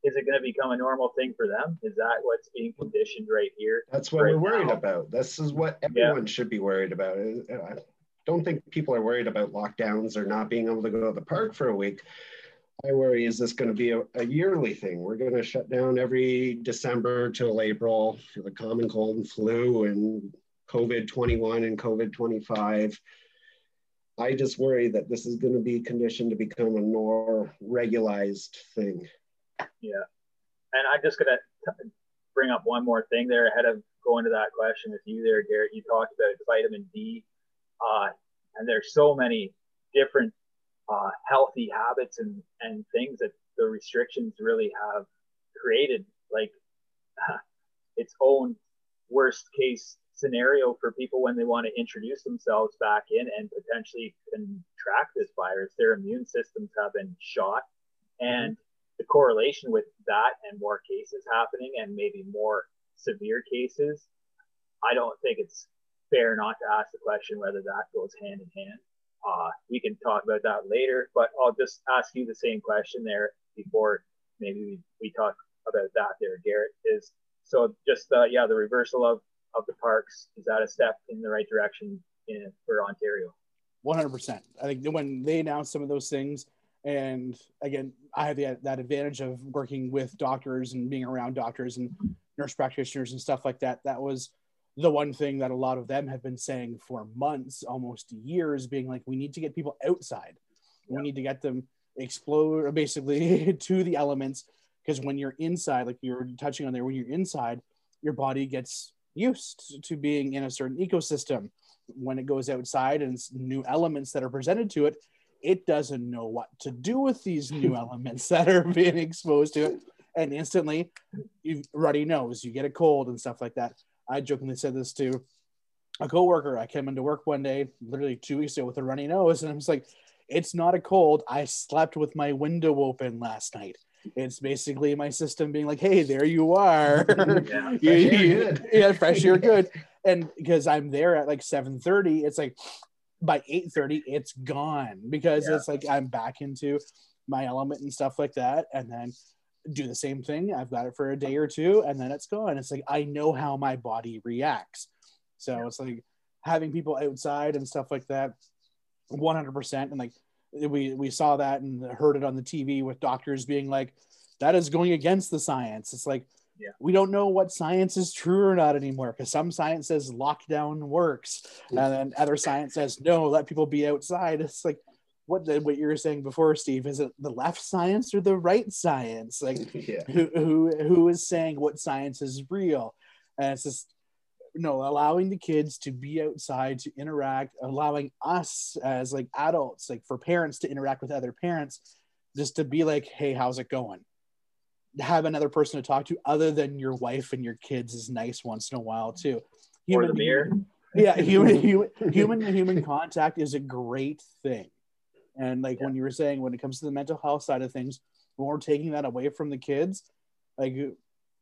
is it going to become a normal thing for them? Is that what's being conditioned right here? That's what right we're worried now? about. This is what everyone yeah. should be worried about. I don't think people are worried about lockdowns or not being able to go to the park for a week. I worry, is this going to be a, a yearly thing? We're going to shut down every December till April for the common cold and flu and COVID twenty-one and COVID twenty-five. I just worry that this is going to be conditioned to become a more regularized thing. Yeah. And I'm just going to bring up one more thing there ahead of going to that question with you there, Garrett. You talked about vitamin D, uh, and there's so many different Uh, healthy habits and, and things that the restrictions really have created, like uh, its own worst case scenario for people when they want to introduce themselves back in and potentially contract this virus. Their immune systems have been shot, and mm-hmm. the correlation with that and more cases happening and maybe more severe cases, I don't think it's fair not to ask the question whether that goes hand in hand. Uh, we can talk about that later, but I'll just ask you the same question there before maybe we, we talk about that there, Garrett. Is so just uh, yeah, the reversal of of the parks, is that a step in the right direction in, for Ontario? one hundred percent. I think when they announced some of those things, and again, I had the, that advantage of working with doctors and being around doctors and nurse practitioners and stuff like that. That was the one thing that a lot of them have been saying for months, almost years, being like, we need to get people outside. Yeah. We need to get them explore basically to the elements, because when you're inside, like you were touching on there, when you're inside, your body gets used to being in a certain ecosystem. When it goes outside and it's new elements that are presented to it, it doesn't know what to do with these new elements that are being exposed to it. And instantly, you already knows, you get a cold and stuff like that. I jokingly said this to a coworker. I came into work one day, literally two weeks ago, with a runny nose, and I'm just like, it's not a cold. I slept with my window open last night. It's basically my system being like, hey, there you are. Yeah, fresh, you, you're good. Yeah, fresh, you're good. And because I'm there at like seven thirty, it's like by eight thirty, it's gone, because yeah. it's like I'm back into my element and stuff like that. And then do the same thing. I've got it for a day or two, and then it's gone. It's like, I know how my body reacts. So yeah. it's like having people outside and stuff like that, one hundred percent. And like we we saw that and heard it on the T V with doctors being like, that is going against the science. It's like, yeah. we don't know what science is true or not anymore, because some science says lockdown works, and then other science says, no, let people be outside. It's like, What the, what you were saying before, Steve, is it the left science or the right science? Like, yeah. who who who is saying what science is real? And it's just, you know, allowing the kids to be outside, to interact, allowing us as like adults, like for parents to interact with other parents, just to be like, hey, how's it going? Have another person to talk to other than your wife and your kids is nice once in a while too. Human, or the mirror. Yeah, human human human to human contact is a great thing. And like yeah. when you were saying, when it comes to the mental health side of things, when we're taking that away from the kids, like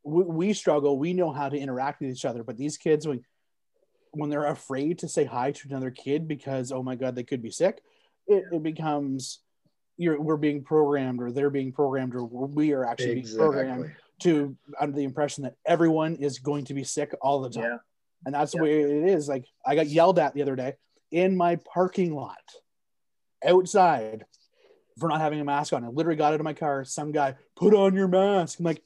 we, we struggle, we know how to interact with each other, but these kids, when when they're afraid to say hi to another kid because, oh my God, they could be sick, it, it becomes, you're, we're being programmed, or they're being programmed, or we are actually exactly. being programmed to, under the impression that everyone is going to be sick all the time. Yeah. And that's yeah. the way it is. Like I got yelled at the other day in my parking lot, outside, for not having a mask on. I literally got out of my car. Some guy, put on your mask. I'm like,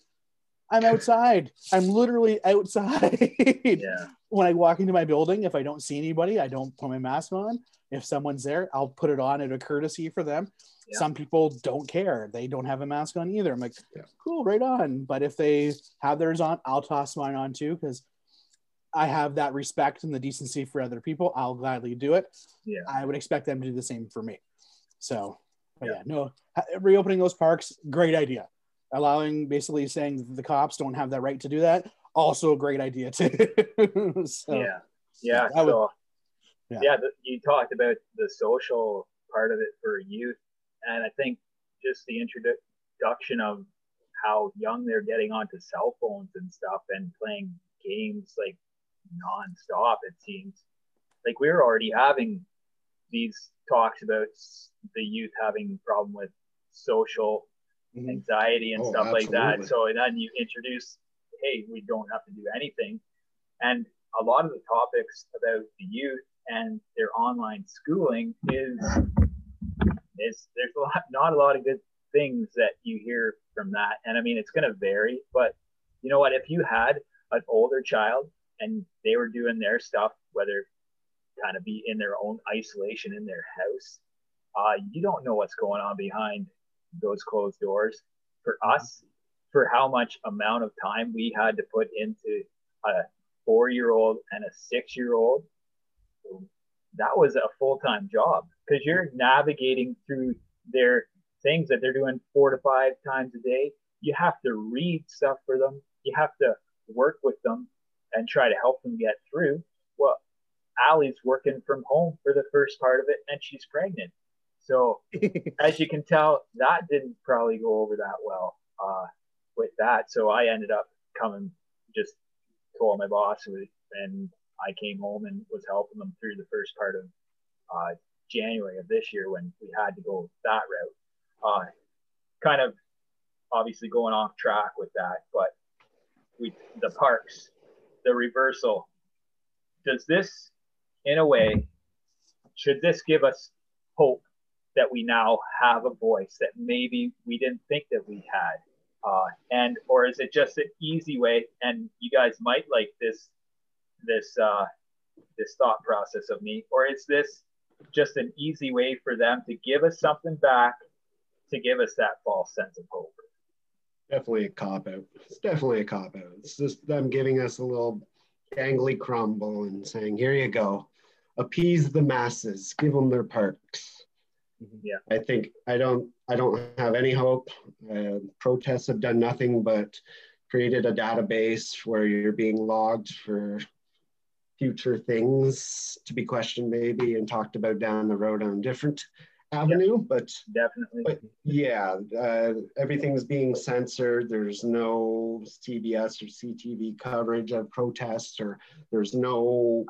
I'm outside. I'm literally outside. Yeah. When I walk into my building, if I don't see anybody, I don't put my mask on. If someone's there, I'll put it on out of courtesy for them. Yeah. Some people don't care. They don't have a mask on either. I'm like, yeah. cool, right on. But if they have theirs on, I'll toss mine on too, because I have that respect and the decency for other people. I'll gladly do it. Yeah. I would expect them to do the same for me. So, but yeah. yeah, no, reopening those parks, great idea. Allowing, basically saying the cops don't have that right to do that, also a great idea too. so, yeah, yeah. So, would, yeah, yeah the, you talked about the social part of it for youth, and I think just the introduction of how young they're getting onto cell phones and stuff and playing games like nonstop, it seems. Like we were already having these talks about the youth having a problem with social mm-hmm. anxiety and oh, stuff absolutely. like that. So then you introduce, hey, we don't have to do anything. And a lot of the topics about the youth and their online schooling is, is there's a lot, not a lot of good things that you hear from that. And I mean, it's going to vary, but you know what, if you had an older child and they were doing their stuff, whether kind of be in their own isolation in their house, uh, you don't know what's going on behind those closed doors. For us, for how much amount of time we had to put into a four-year-old and a six-year-old, that was a full-time job, because you're navigating through their things that they're doing four to five times a day. You have to read stuff for them. You have to work with them and try to help them get through. Well, Allie's working from home for the first part of it, and she's pregnant. So as you can tell, that didn't probably go over that well uh, with that. So I ended up coming, just told my boss, and I came home and was helping them through the first part of uh, January of this year when we had to go that route. Uh, kind of obviously going off track with that, but we, the parks, the reversal, does this, in a way, should this give us hope that we now have a voice that maybe we didn't think that we had? Uh, and, or is it just an easy way? And you guys might like this, this, uh, this thought process of me, or is this just an easy way for them to give us something back, to give us that false sense of hope? Definitely a cop-out. It's definitely a cop-out. It's just them giving us a little dangly crumble and saying, here you go, appease the masses, give them their perks. Yeah, I think I don't I don't have any hope. Uh, protests have done nothing but created a database where you're being logged for future things to be questioned maybe and talked about down the road on a different avenue. Yeah, but definitely, but yeah, uh, everything's being censored. There's no C B S or C T V coverage of protests, or there's no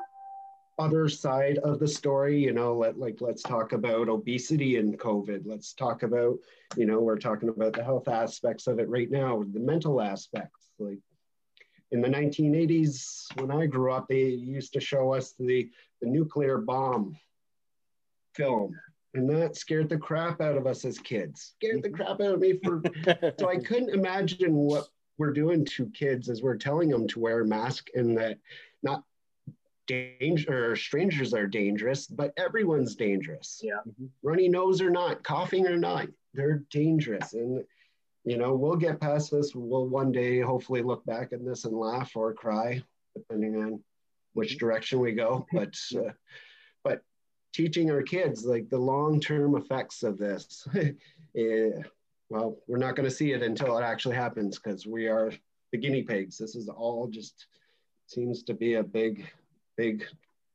other side of the story, you know, let, like, let's talk about obesity and COVID. Let's talk about, you know, we're talking about the health aspects of it right now, the mental aspects. Like in the nineteen eighties, when I grew up, they used to show us the, the nuclear bomb film, and that scared the crap out of us as kids. Scared the crap out of me for, so I couldn't imagine what we're doing to kids as we're telling them to wear a mask and that not, danger, or strangers are dangerous, but everyone's dangerous. Yeah. Mm-hmm. Runny nose or not, coughing or not, they're dangerous. And, you know, we'll get past this. We'll one day hopefully look back at this and laugh or cry, depending on which direction we go. But, uh, but teaching our kids like the long-term effects of this, it, well, we're not going to see it until it actually happens, because we are the guinea pigs. This is all just seems to be a big... Big,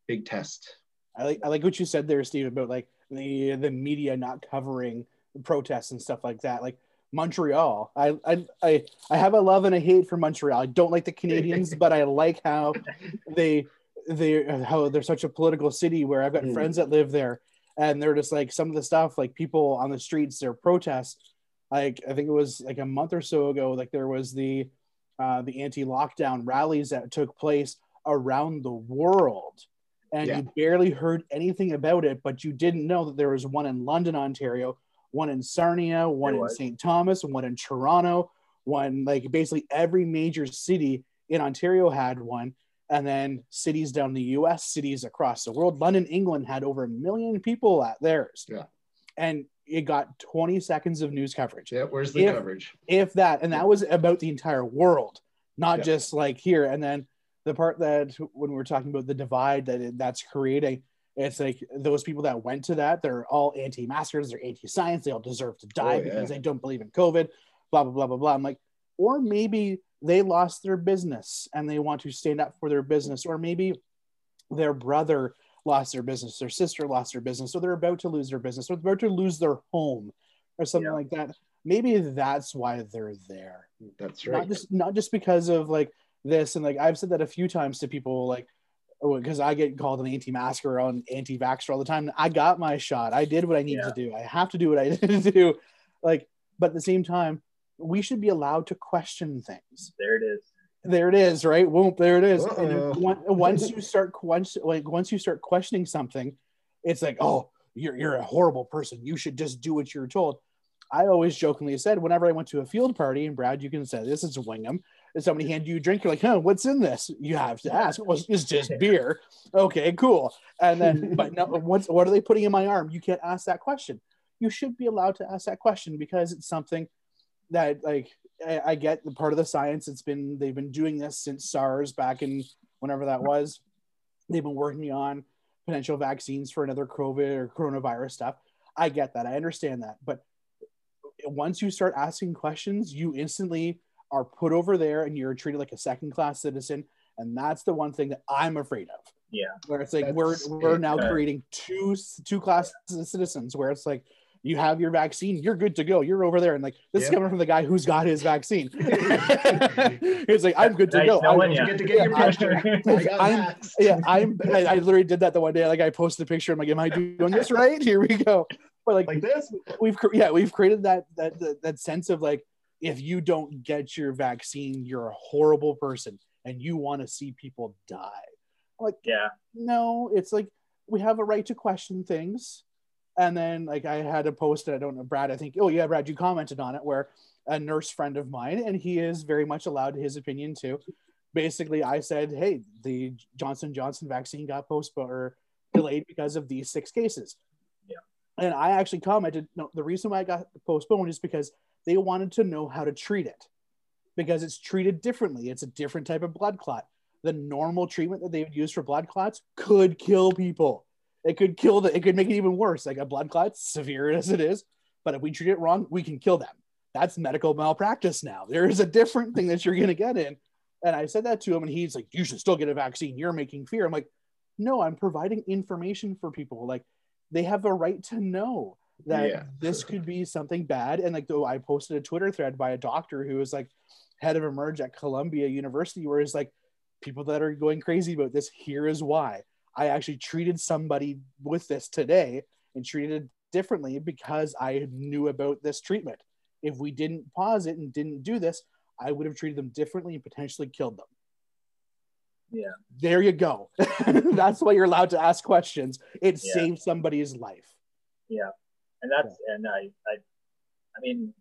big test. I like I like what you said there, Steve, about like the the media not covering the protests and stuff like that. Like Montreal, I I I, I have a love and a hate for Montreal. I don't like the Canadians, but I like how they they how they're such a political city. Where I've got mm. friends that live there, and they're just like some of the stuff like people on the streets, their protests. Like I think it was like a month or so ago. Like there was the uh, the anti-lockdown rallies that took place around the world, and yeah. you barely heard anything about it, but you didn't know that there was one in London, Ontario, one in Sarnia, one in Saint Thomas, one in Toronto, one like basically every major city in Ontario had one, and then cities down the U S, cities across the world. London, England had over a million people at theirs. Yeah. And it got twenty seconds of news coverage. Yeah, where's the if, coverage? If that, and that was about the entire world, not yeah. just like here. And then the part that when we're talking about the divide that it, that's creating, it's like those people that went to that, they're all anti-maskers, they're anti-science, they all deserve to die oh, yeah. because they don't believe in COVID, blah, blah, blah, blah, blah. I'm like, or maybe they lost their business and they want to stand up for their business, or maybe their brother lost their business, their sister lost their business, or they're about to lose their business, or they're about to lose their home or something yeah. like that. maybe that's why they're there. That's right. Not just, not just because of like this. And like, I've said that a few times to people, like, because I get called an anti-masker on anti-vaxxer all the time. I got my shot. I did what I needed yeah. to do. I have to do what I needed to do. Like, but at the same time, we should be allowed to question things. There it is. There it is, right? Whoop, there it is. And once you start, once like once you start questioning something, it's like, oh, you're you're a horrible person. You should just do what you're told. I always jokingly said, whenever I went to a field party, and Brad, you can say this, it's Wingham. If somebody handed you a drink, you're like, huh, what's in this? You have to ask. Well, it's just beer. Okay, cool. And then, but no, what's what are they putting in my arm? You can't ask that question. You should be allowed to ask that question because it's something that, like, I, I get the part of the science. It's been, they've been doing this since SARS back in whenever that was. They've been working on potential vaccines for another COVID or coronavirus stuff. I get that. I understand that. But once you start asking questions, you instantly are put over there and you're treated like a second class citizen. And that's the one thing that I'm afraid of. Yeah. Where it's like, we're, we're now creating two, two classes of citizens where it's like, you have your vaccine, you're good to go. You're over there. And like, this yep. is coming from the guy who's got his vaccine. He's like, I'm good to nice go. No I'm, yeah. good to get your I, I'm, yeah, I'm, I, I literally did that the one day. Like I posted a picture. I'm like, am I doing this right? Here we go. But like, like this, we've, yeah, we've created that, that, that, that sense of like, if you don't get your vaccine, you're a horrible person and you want to see people die. Like, yeah, no, it's like, we have a right to question things. And then like I had a post that I don't know, Brad, I think, oh yeah, Brad, you commented on it, where a nurse friend of mine, and he is very much allowed his opinion too. Basically, I said, hey, the Johnson and Johnson vaccine got postponed or delayed because of these six cases. Yeah. And I actually commented, no, the reason why it got postponed is because they wanted to know how to treat it, because it's treated differently. It's a different type of blood clot. The normal treatment that they would use for blood clots could kill people. It could kill the, it could make it even worse. Like a blood clot, severe as it is, but if we treat it wrong, we can kill them. That's medical malpractice now. There is a different thing that you're going to get in. And I said that to him and he's like, you should still get a vaccine. You're making fear. I'm like, no, I'm providing information for people. Like they have a right to know that yeah. this could be something bad. And like, though I posted a Twitter thread by a doctor who was like head of eMERGE at Columbia University, where it's like people that are going crazy about this, here is why. I actually treated somebody with this today and treated it differently because I knew about this treatment. If we didn't pause it and didn't do this, I would have treated them differently and potentially killed them. Yeah. There you go. That's why you're allowed to ask questions. It yeah. saved somebody's life. Yeah. And that's, yeah. and I, I, I mean,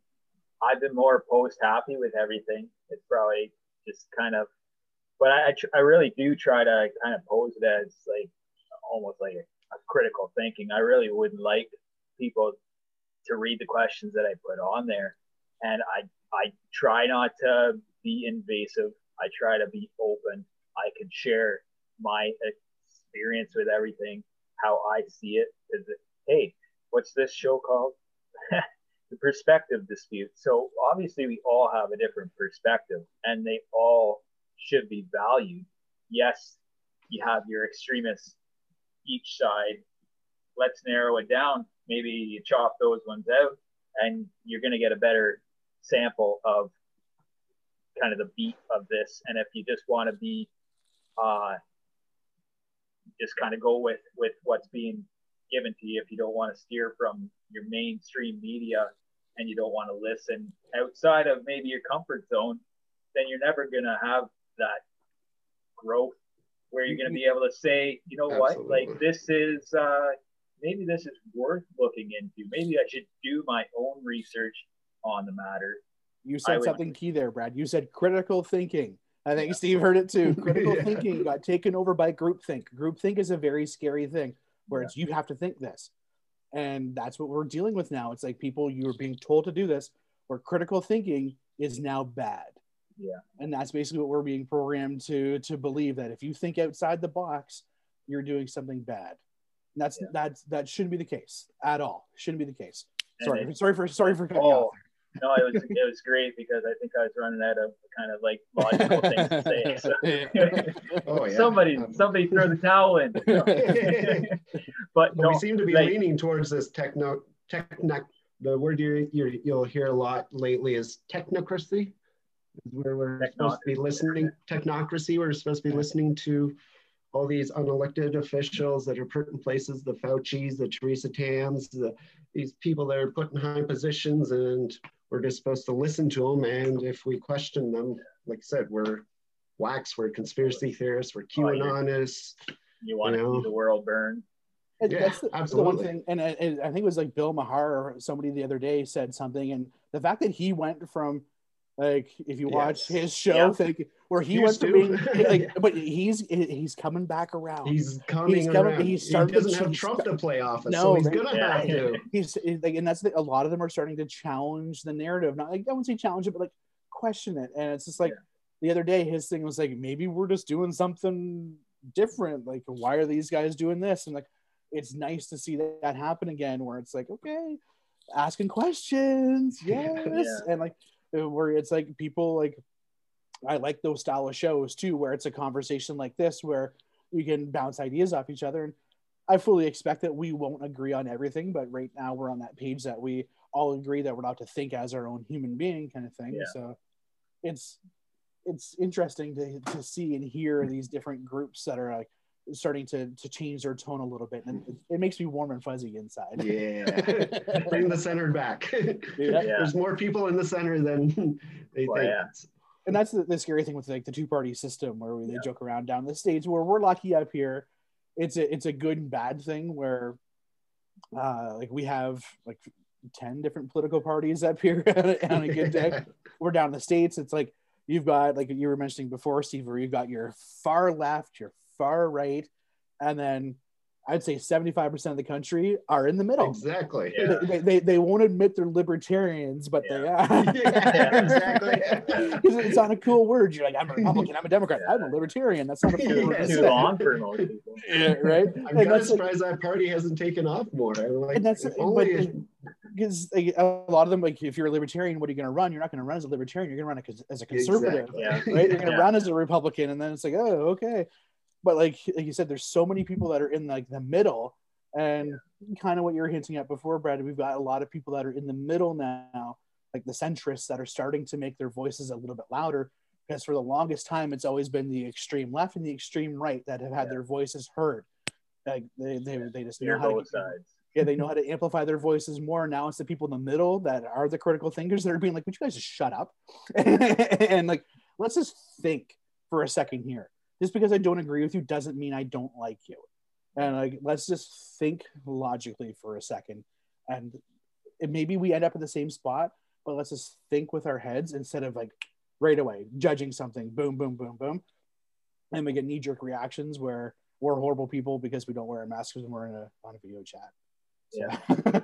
I've been more post happy with everything. It's probably just kind of, But I, I really do try to kind of pose it as like almost like a, a critical thinking. I really would like people to read the questions that I put on there. And I, I try not to be invasive. I try to be open. I can share my experience with everything, how I see it. Is it hey, what's this show called? The Perspective Dispute. So obviously we all have a different perspective and they all should be valued. Yes, you have your extremists each side. Let's narrow it down. Maybe you chop those ones out and you're going to get a better sample of kind of the beat of this. And if you just want to be uh just kind of go with with what's being given to you, if you don't want to steer from your mainstream media and you don't want to listen outside of maybe your comfort zone, then you're never going to have that growth where you're going to be able to say, you know Absolutely. What, like this is, uh, maybe this is worth looking into. Maybe I should do my own research on the matter. You said would, something key there, Brad. You said critical thinking. I think yeah. Steve heard it too. Critical yeah. thinking got taken over by groupthink. Groupthink is a very scary thing where yeah. it's, you have to think this. And that's what we're dealing with now. It's like people, you are being told to do this where critical thinking is now bad. Yeah. And that's basically what we're being programmed to to believe, that if you think outside the box, you're doing something bad. And that's yeah. that's that shouldn't be the case at all. Shouldn't be the case. Sorry, it, sorry for sorry for cutting oh, off. No, it was it was great because I think I was running out of kind of like logical things to say. So. Yeah. Oh, yeah. Somebody um, somebody throw the towel in. But, but no, we seem to be like, leaning towards this techno technic the word you're, you're, you'll hear a lot lately is technocracy, where we're technocracy. supposed to be listening, technocracy, we're supposed to be listening to all these unelected officials that are put in places, the Faucis, the Teresa Tams, the, these people that are put in high positions, and we're just supposed to listen to them. And if we question them, like I said, we're wax, we're conspiracy theorists, we're QAnonists. Oh, you want you know. to see the world burn. That's yeah, the, absolutely. The one thing, and I, and I think it was like Bill Mahar or somebody the other day said something, and the fact that he went from, like, if you watch yes. his show, yeah. like, where he Used went to being, like, yeah. but he's he's coming back around. He's coming, he's coming around. He's starting he doesn't to, have Trump start, to play off of, no, so he's man, gonna yeah. have to. He's like, and that's the, a lot of them are starting to challenge the narrative. Not like I wouldn't say challenge it, but like question it. And it's just like yeah. the other day, his thing was like, maybe we're just doing something different. Like, why are these guys doing this? And like, it's nice to see that, that happen again, where it's like, okay, asking questions, yes, yeah. and like, where it's like people like, I like those style of shows too, where it's a conversation like this, where you can bounce ideas off each other. And I fully expect that we won't agree on everything, but right now we're on that page that we all agree that we're not to think as our own human being kind of thing. Yeah. So it's, it's interesting to, to see and hear these different groups that are like, starting to to change their tone a little bit, and it, it makes me warm and fuzzy inside. Yeah. Bring the center back. Dude, yeah. There's more people in the center than they well, think. Yeah. And that's the, the scary thing with like the two-party system, where we, yeah. they joke around down the states. Where we're lucky up here, it's a it's a good and bad thing, where uh like we have like ten different political parties up here on a good day. We're down in the states, it's like you've got, like you were mentioning before, Steve, where you've got your far left, your far right, and then I'd say seventy-five percent of the country are in the middle. Exactly. Yeah. They, they, they won't admit they're libertarians, but yeah. they are. Yeah, exactly. It's not a cool word. You're like, I'm a Republican, I'm a Democrat, yeah. I'm a libertarian. That's not a cool yeah. word. Too long for most people. Yeah, right? I'm and kind of surprised like, that party hasn't taken off more. Like, and that's because like, a lot of them, like, if you're a libertarian, what are you going to run? You're not going to run as a libertarian. You're going to run a, as a conservative, exactly. yeah. right? You're going to yeah. run as a Republican, and then it's like, oh, okay. But like, like you said, there's so many people that are in like the middle, and yeah. kind of what you were hinting at before, Brad, we've got a lot of people that are in the middle now, like the centrists that are starting to make their voices a little bit louder, because for the longest time, it's always been the extreme left and the extreme right that have had yeah. their voices heard. Like they, they, they just know how to, yeah, they know how to amplify their voices more. Now it's the people in the middle that are the critical thinkers that are being like, would you guys just shut up? And like, let's just think for a second here. Just because I don't agree with you doesn't mean I don't like you. And like, let's just think logically for a second. And it, maybe we end up in the same spot, but let's just think with our heads instead of like right away judging something, boom, boom, boom, boom. And we get knee-jerk reactions where we're horrible people because we don't wear our masks and we're in a, on a video chat. So. Yeah.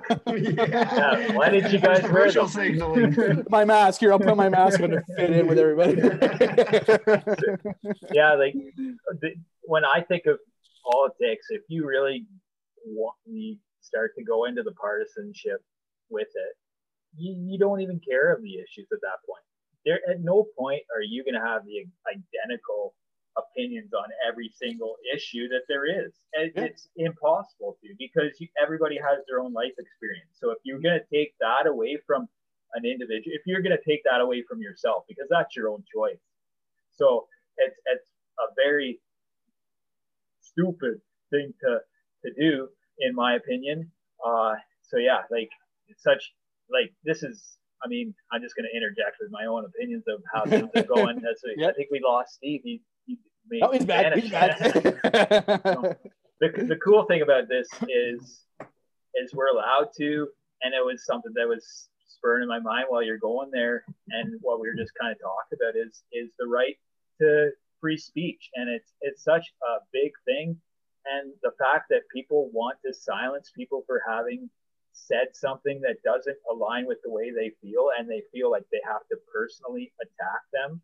yeah. Why did you guys wear them? Signaling. My mask here. I'll put my mask on to fit in with everybody. Yeah, like when I think of politics, if you really want me start to go into the partisanship with it, you, you don't even care of the issues at that point. There, at no point are you going to have the identical opinions on every single issue that there is. It, yeah. It's impossible to, because you, everybody has their own life experience. So if you're going to take that away from an individual, if you're going to take that away from yourself, because that's your own choice. So it's, it's a very stupid thing to, to do, in my opinion. Uh, so yeah, like it's such like, this is, I mean, I'm just going to interject with my own opinions of how things are going. That's what, yep. I think we lost Steve. He, Oh, he's back. He's back. So, the, the cool thing about this is is we're allowed to, and it was something that was spurring in my mind while you're going there, and what we were just kind of talking about is is the right to free speech, and it's it's such a big thing, and the fact that people want to silence people for having said something that doesn't align with the way they feel, and they feel like they have to personally attack them,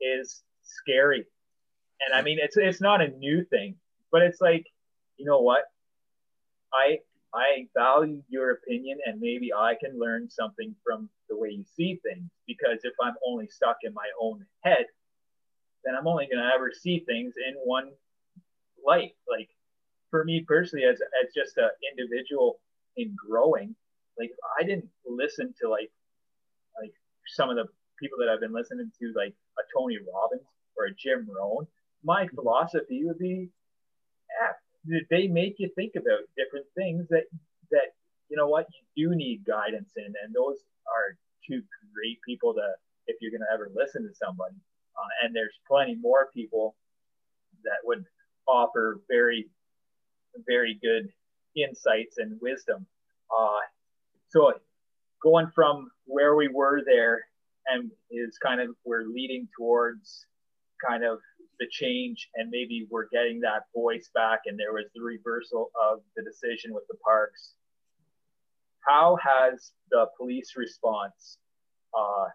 is scary. And I mean, it's it's not a new thing, but it's like, you know what? I I value your opinion, and maybe I can learn something from the way you see things. Because if I'm only stuck in my own head, then I'm only going to ever see things in one light. Like for me personally, as as just an individual in growing, like I didn't listen to like like some of the people that I've been listening to, like a Tony Robbins or a Jim Rohn. My philosophy would be, yeah, they make you think about different things that that you know what you do need guidance in, and those are two great people to if you're going to ever listen to somebody. Uh, and there's plenty more people that would offer very, very good insights and wisdom. Uh, so going from where we were there and is kind of, we're leading towards kind of the change, and maybe we're getting that voice back, and there was the reversal of the decision with the parks. How has the police response uh,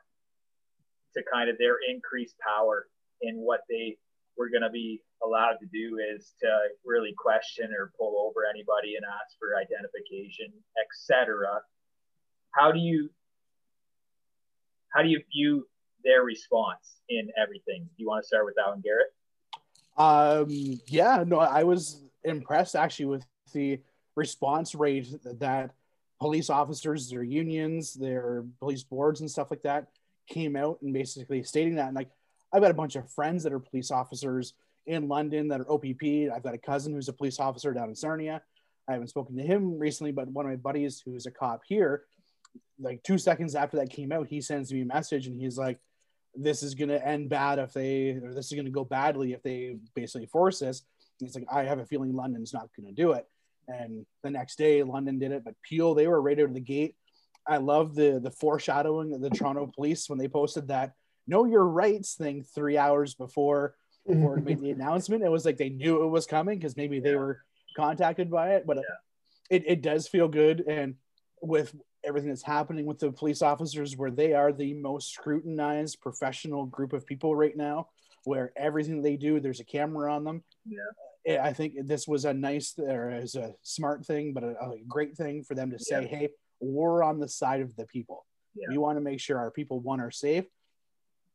to kind of their increased power in what they were going to be allowed to do is to really question or pull over anybody and ask for identification, et cetera. How do you how do you view their response in everything? Do you want to start with that one, Garrett? Um, yeah, no, I was impressed actually with the response rate that police officers, their unions, their police boards and stuff like that came out and basically stating that. And like, I've got a bunch of friends that are police officers in London that are O P P. I've got a cousin who's a police officer down in Sarnia. I haven't spoken to him recently, but one of my buddies who's a cop here, like two seconds after that came out, he sends me a message and he's like, this is going to end bad if they, or this is going to go badly if they basically force this. And he's like, I have a feeling London's not going to do it. And the next day London did it, but Peel, they were right out of the gate. I love the, the foreshadowing of the Toronto police when they posted that know your rights thing three hours before before it made the announcement. It was like they knew it was coming because maybe they were contacted by it, but yeah. it, it does feel good. And with everything that's happening with the police officers, where they are the most scrutinized professional group of people right now, where everything they do, there's a camera on them. Yeah, I think this was a nice, or is a smart thing, but a, a great thing for them to say, yeah. Hey, we're on the side of the people. Yeah. We want to make sure our people, one, are safe,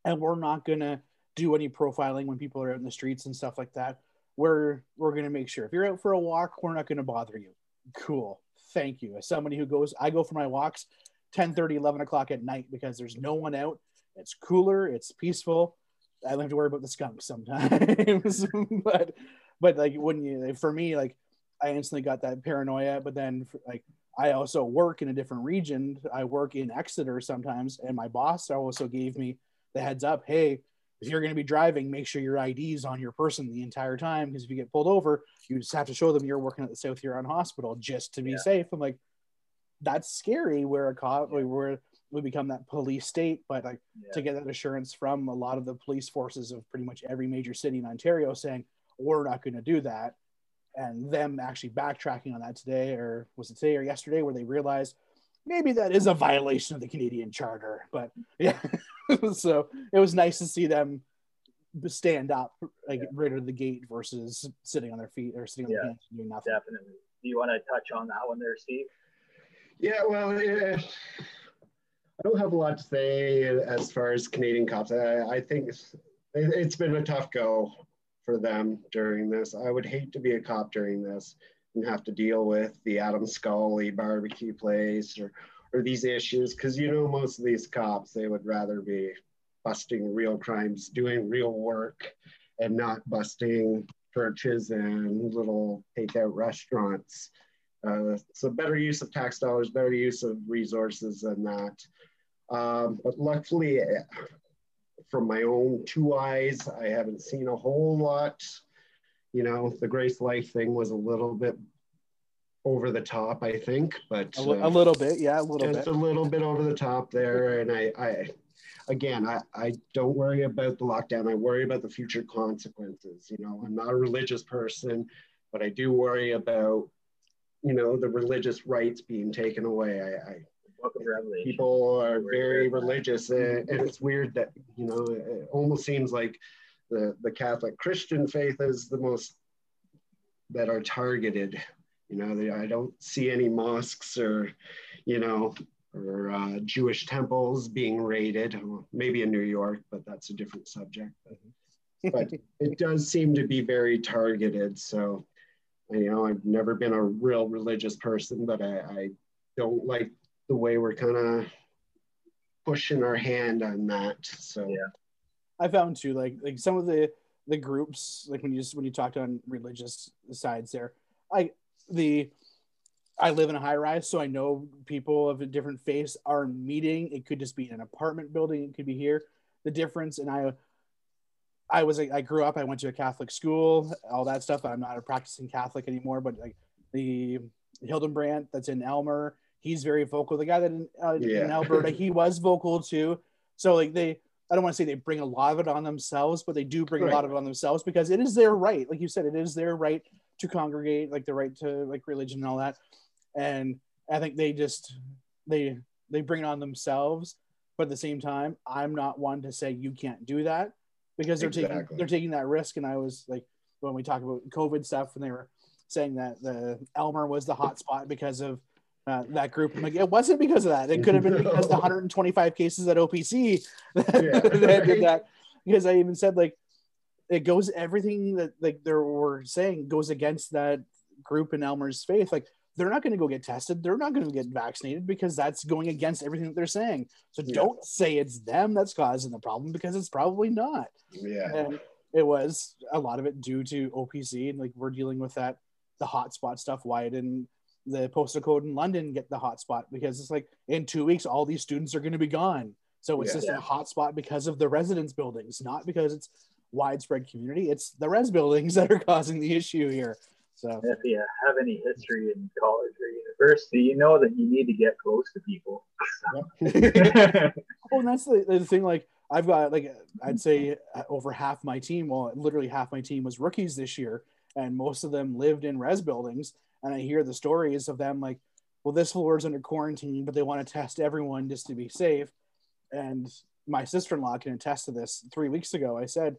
and we're not going to do any profiling when people are out in the streets and stuff like that. We're, we're going to make sure if you're out for a walk, we're not going to bother you. Cool. Thank you. As somebody who goes, I go for my walks ten thirty, eleven o'clock at night because there's no one out. It's cooler. It's peaceful. I don't have to worry about the skunks sometimes, but, but like when you, for me, like I instantly got that paranoia, but then like, I also work in a different region. I work in Exeter sometimes, and my boss also gave me the heads up, hey, if you're going to be driving, make sure your I D's on your person the entire time, because if you get pulled over, you just have to show them you're working at the South Huron Hospital just to be yeah. safe. I'm like, that's scary. We're a cop, yeah. we're, we become that police state, but like yeah. to get that assurance from a lot of the police forces of pretty much every major city in Ontario saying, we're not going to do that. And them actually backtracking on that today, or was it today or yesterday, where they realized maybe that is a violation of the Canadian Charter. But yeah, so it was nice to see them stand up, like yeah. right out of the gate versus sitting on their feet or sitting on yeah, their hands and doing nothing. Definitely. Do you want to touch on that one there, Steve? Yeah, well, uh, I don't have a lot to say as far as Canadian cops. I, I think it's, it's been a tough go for them during this. I would hate to be a cop during this and have to deal with the Adam Scully barbecue place or, or these issues, because you know most of these cops, they would rather be busting real crimes, doing real work, and not busting churches and little takeout restaurants. Uh, so better use of tax dollars, better use of resources than that. Um, but luckily, from my own two eyes, I haven't seen a whole lot. You know, the Grace Life thing was a little bit over the top, I think, but... A, l- uh, a little bit, yeah, a little just bit. Just a little bit over the top there. And I, I again, I, I don't worry about the lockdown. I worry about the future consequences. You know, I'm not a religious person, but I do worry about, you know, the religious rights being taken away. I, I People are very religious, and, and it's weird that, you know, it almost seems like the, the Catholic Christian faith is the most that are targeted. You know, they, I don't see any mosques or, you know, or uh, Jewish temples being raided, maybe in New York, but that's a different subject. But, but it does seem to be very targeted. So, you know, I've never been a real religious person, but I, I don't like the way we're kind of pushing our hand on that. So yeah. I found too, like like some of the the groups, like when you just when you talked on religious sides there, I the I live in a high rise, so I know people of a different faith are meeting. It could just be in an apartment building. It could be here. The difference, and I I was I grew up, I went to a Catholic school, all that stuff. I'm not a practicing Catholic anymore, but like the Hildenbrandt that's in Elmer, he's very vocal. The guy that in, uh, yeah. in Alberta, he was vocal too. So like they, I don't want to say they bring a lot of it on themselves, but they do bring right. a lot of it on themselves, because it is their right. Like you said, it is their right to congregate, like the right to like religion and all that. And I think they just, they, they bring it on themselves. But at the same time, I'm not one to say you can't do that, because they're exactly. taking, they're taking that risk. And I was like, when we talk about COVID stuff, and they were saying that the Elmer was the hot spot because of Uh, that group. I'm like, it wasn't because of that. It could have been no. because of the one hundred twenty-five cases at O P C that, yeah, that right. did that. Because I even said, like, it goes, everything that like they were saying goes against that group in Elmer's faith. Like, they're not going to go get tested. They're not going to get vaccinated, because that's going against everything that they're saying. So yeah. don't say it's them that's causing the problem, because it's probably not. Yeah. And it was a lot of it due to O P C, and like we're dealing with that, the hotspot stuff, why it didn't the postal code in London get the hotspot, because it's like in two weeks, all these students are going to be gone. So it's yeah, just yeah. a hotspot because of the residence buildings, not because it's widespread community. It's the res buildings that are causing the issue here. So if you have any history in college or university, you know that you need to get close to people. Yep. Oh, and that's the, the thing. Like I've got, like, I'd say over half my team, well, literally half my team was rookies this year. And most of them lived in res buildings. And I hear the stories of them like, well, this floor is under quarantine, but they want to test everyone just to be safe. And my sister-in-law can attest to this. Three weeks ago, I said,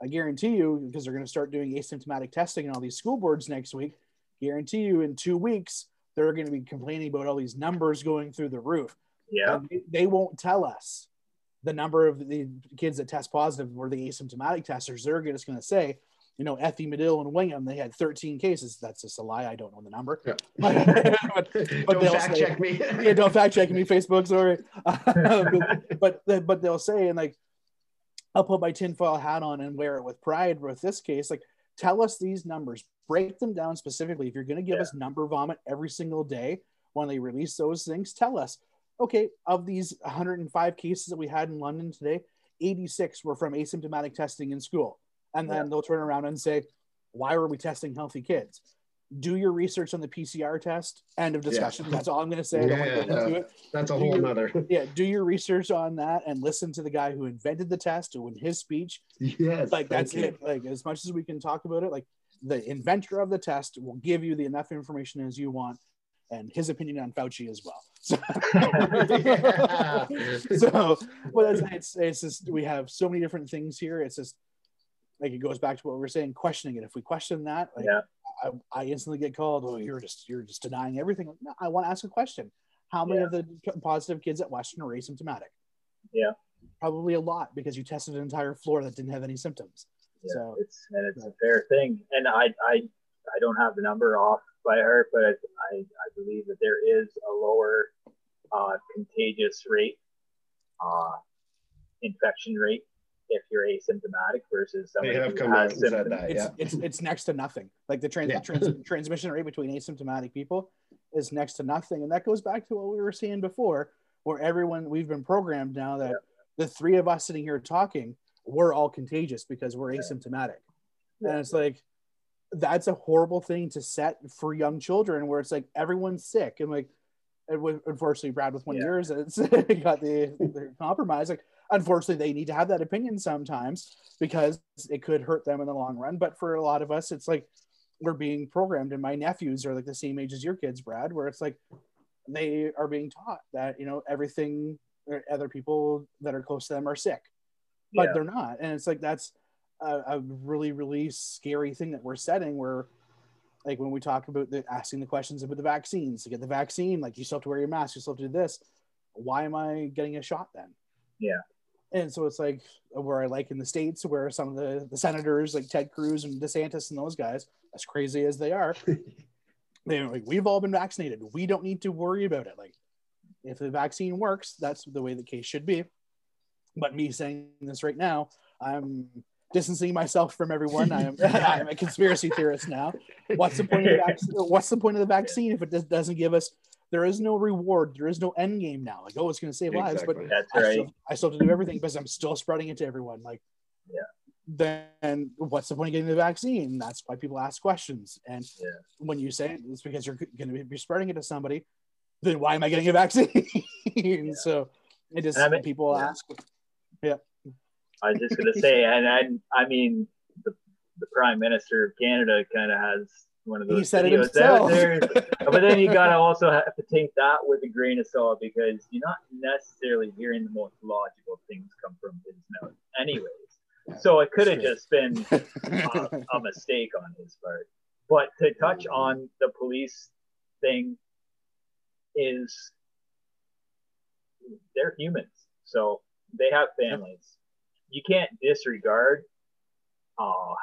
I guarantee you, because they're going to start doing asymptomatic testing in all these school boards next week, guarantee you in two weeks, they're going to be complaining about all these numbers going through the roof. Yeah, and they won't tell us the number of the kids that test positive were the asymptomatic testers. They're just going to say, you know, Effie, Medill, and Wingham, they had thirteen cases. That's just a lie. I don't know the number. Yeah. but, but don't fact say, check me. Yeah, don't fact check me, Facebook, sorry. but, but but they'll say, and like, I'll put my tinfoil hat on and wear it with pride with this case. Like, tell us these numbers. Break them down specifically. If you're going to give yeah. us number vomit every single day when they release those things, tell us, okay, of these one hundred five cases that we had in London today, eighty-six were from asymptomatic testing in school. And then yeah. they'll turn around and say, why were we testing healthy kids? Do your research on the P C R test. End of discussion. Yeah. That's all I'm going to say. I don't yeah, want to no, it. That's a do whole your, other. Yeah. Do your research on that and listen to the guy who invented the test, who in his speech. Yes. Like, that's you. It. Like, as much as we can talk about it, like the inventor of the test will give you the enough information as you want, and his opinion on Fauci as well. So, yeah. so well, it's, it's, it's just, we have so many different things here. It's just, like it goes back to what we were saying, questioning it. If we question that, like yeah. I, I instantly get called, oh, you're just you're just denying everything. Like, no, I want to ask a question. How many yeah. of the positive kids at Western are asymptomatic? Yeah. Probably a lot, because you tested an entire floor that didn't have any symptoms. Yeah, so it's and it's yeah. a fair thing. And I I I don't have the number off by heart, but I I, I believe that there is a lower uh, contagious rate, uh, infection rate, if you're asymptomatic versus somebody who has symptoms. That, yeah. it's, it's, it's next to nothing. Like the trans, yeah. trans, transmission rate between asymptomatic people is next to nothing. And that goes back to what we were saying before, where everyone, we've been programmed now that yeah. the three of us sitting here talking, we're all contagious because we're yeah. asymptomatic. Yeah. And it's like, that's a horrible thing to set for young children, where it's like, everyone's sick. And like, unfortunately, Brad, with one yeah. of yours, it's got the, the compromise. Like, unfortunately, they need to have that opinion sometimes, because it could hurt them in the long run. But for a lot of us, it's like we're being programmed. And my nephews are like the same age as your kids, Brad, where it's like they are being taught that, you know, everything or other people that are close to them are sick, but yeah. they're not. And it's like, that's a, a really, really scary thing that we're setting, where like when we talk about the, asking the questions about the vaccines, to get the vaccine, like you still have to wear your mask, you still have to do this. Why am I getting a shot then? Yeah. And so it's like where I like in the States, where some of the, the senators like Ted Cruz and DeSantis and those guys, as crazy as they are, they're like, we've all been vaccinated. We don't need to worry about it. Like, if the vaccine works, that's the way the case should be. But me saying this right now, I'm distancing myself from everyone. I am, I am a conspiracy theorist now. What's the point of the vaccine? What's the point of the vaccine if it just doesn't give us? There is no reward. There is no end game now. Like, oh, it's going to save lives, exactly. but That's I, right. still, I still have to do everything because I'm still spreading it to everyone. Like, yeah. Then what's the point of getting the vaccine? That's why people ask questions. And yeah. when you say it, it's because you're going to be spreading it to somebody. Then why am I getting a vaccine? Yeah. So it just I mean, people yeah. ask. Yeah. I was just going to say, and I, I mean, the, the Prime Minister of Canada kind of has one of those. He said it himself. But then you got to also have to take that with a grain of salt, because you're not necessarily hearing the most logical things come from his mouth anyways. So it could have just been a, a mistake on his part. But to touch on the police thing is they're humans. So they have families. You can't disregard uh,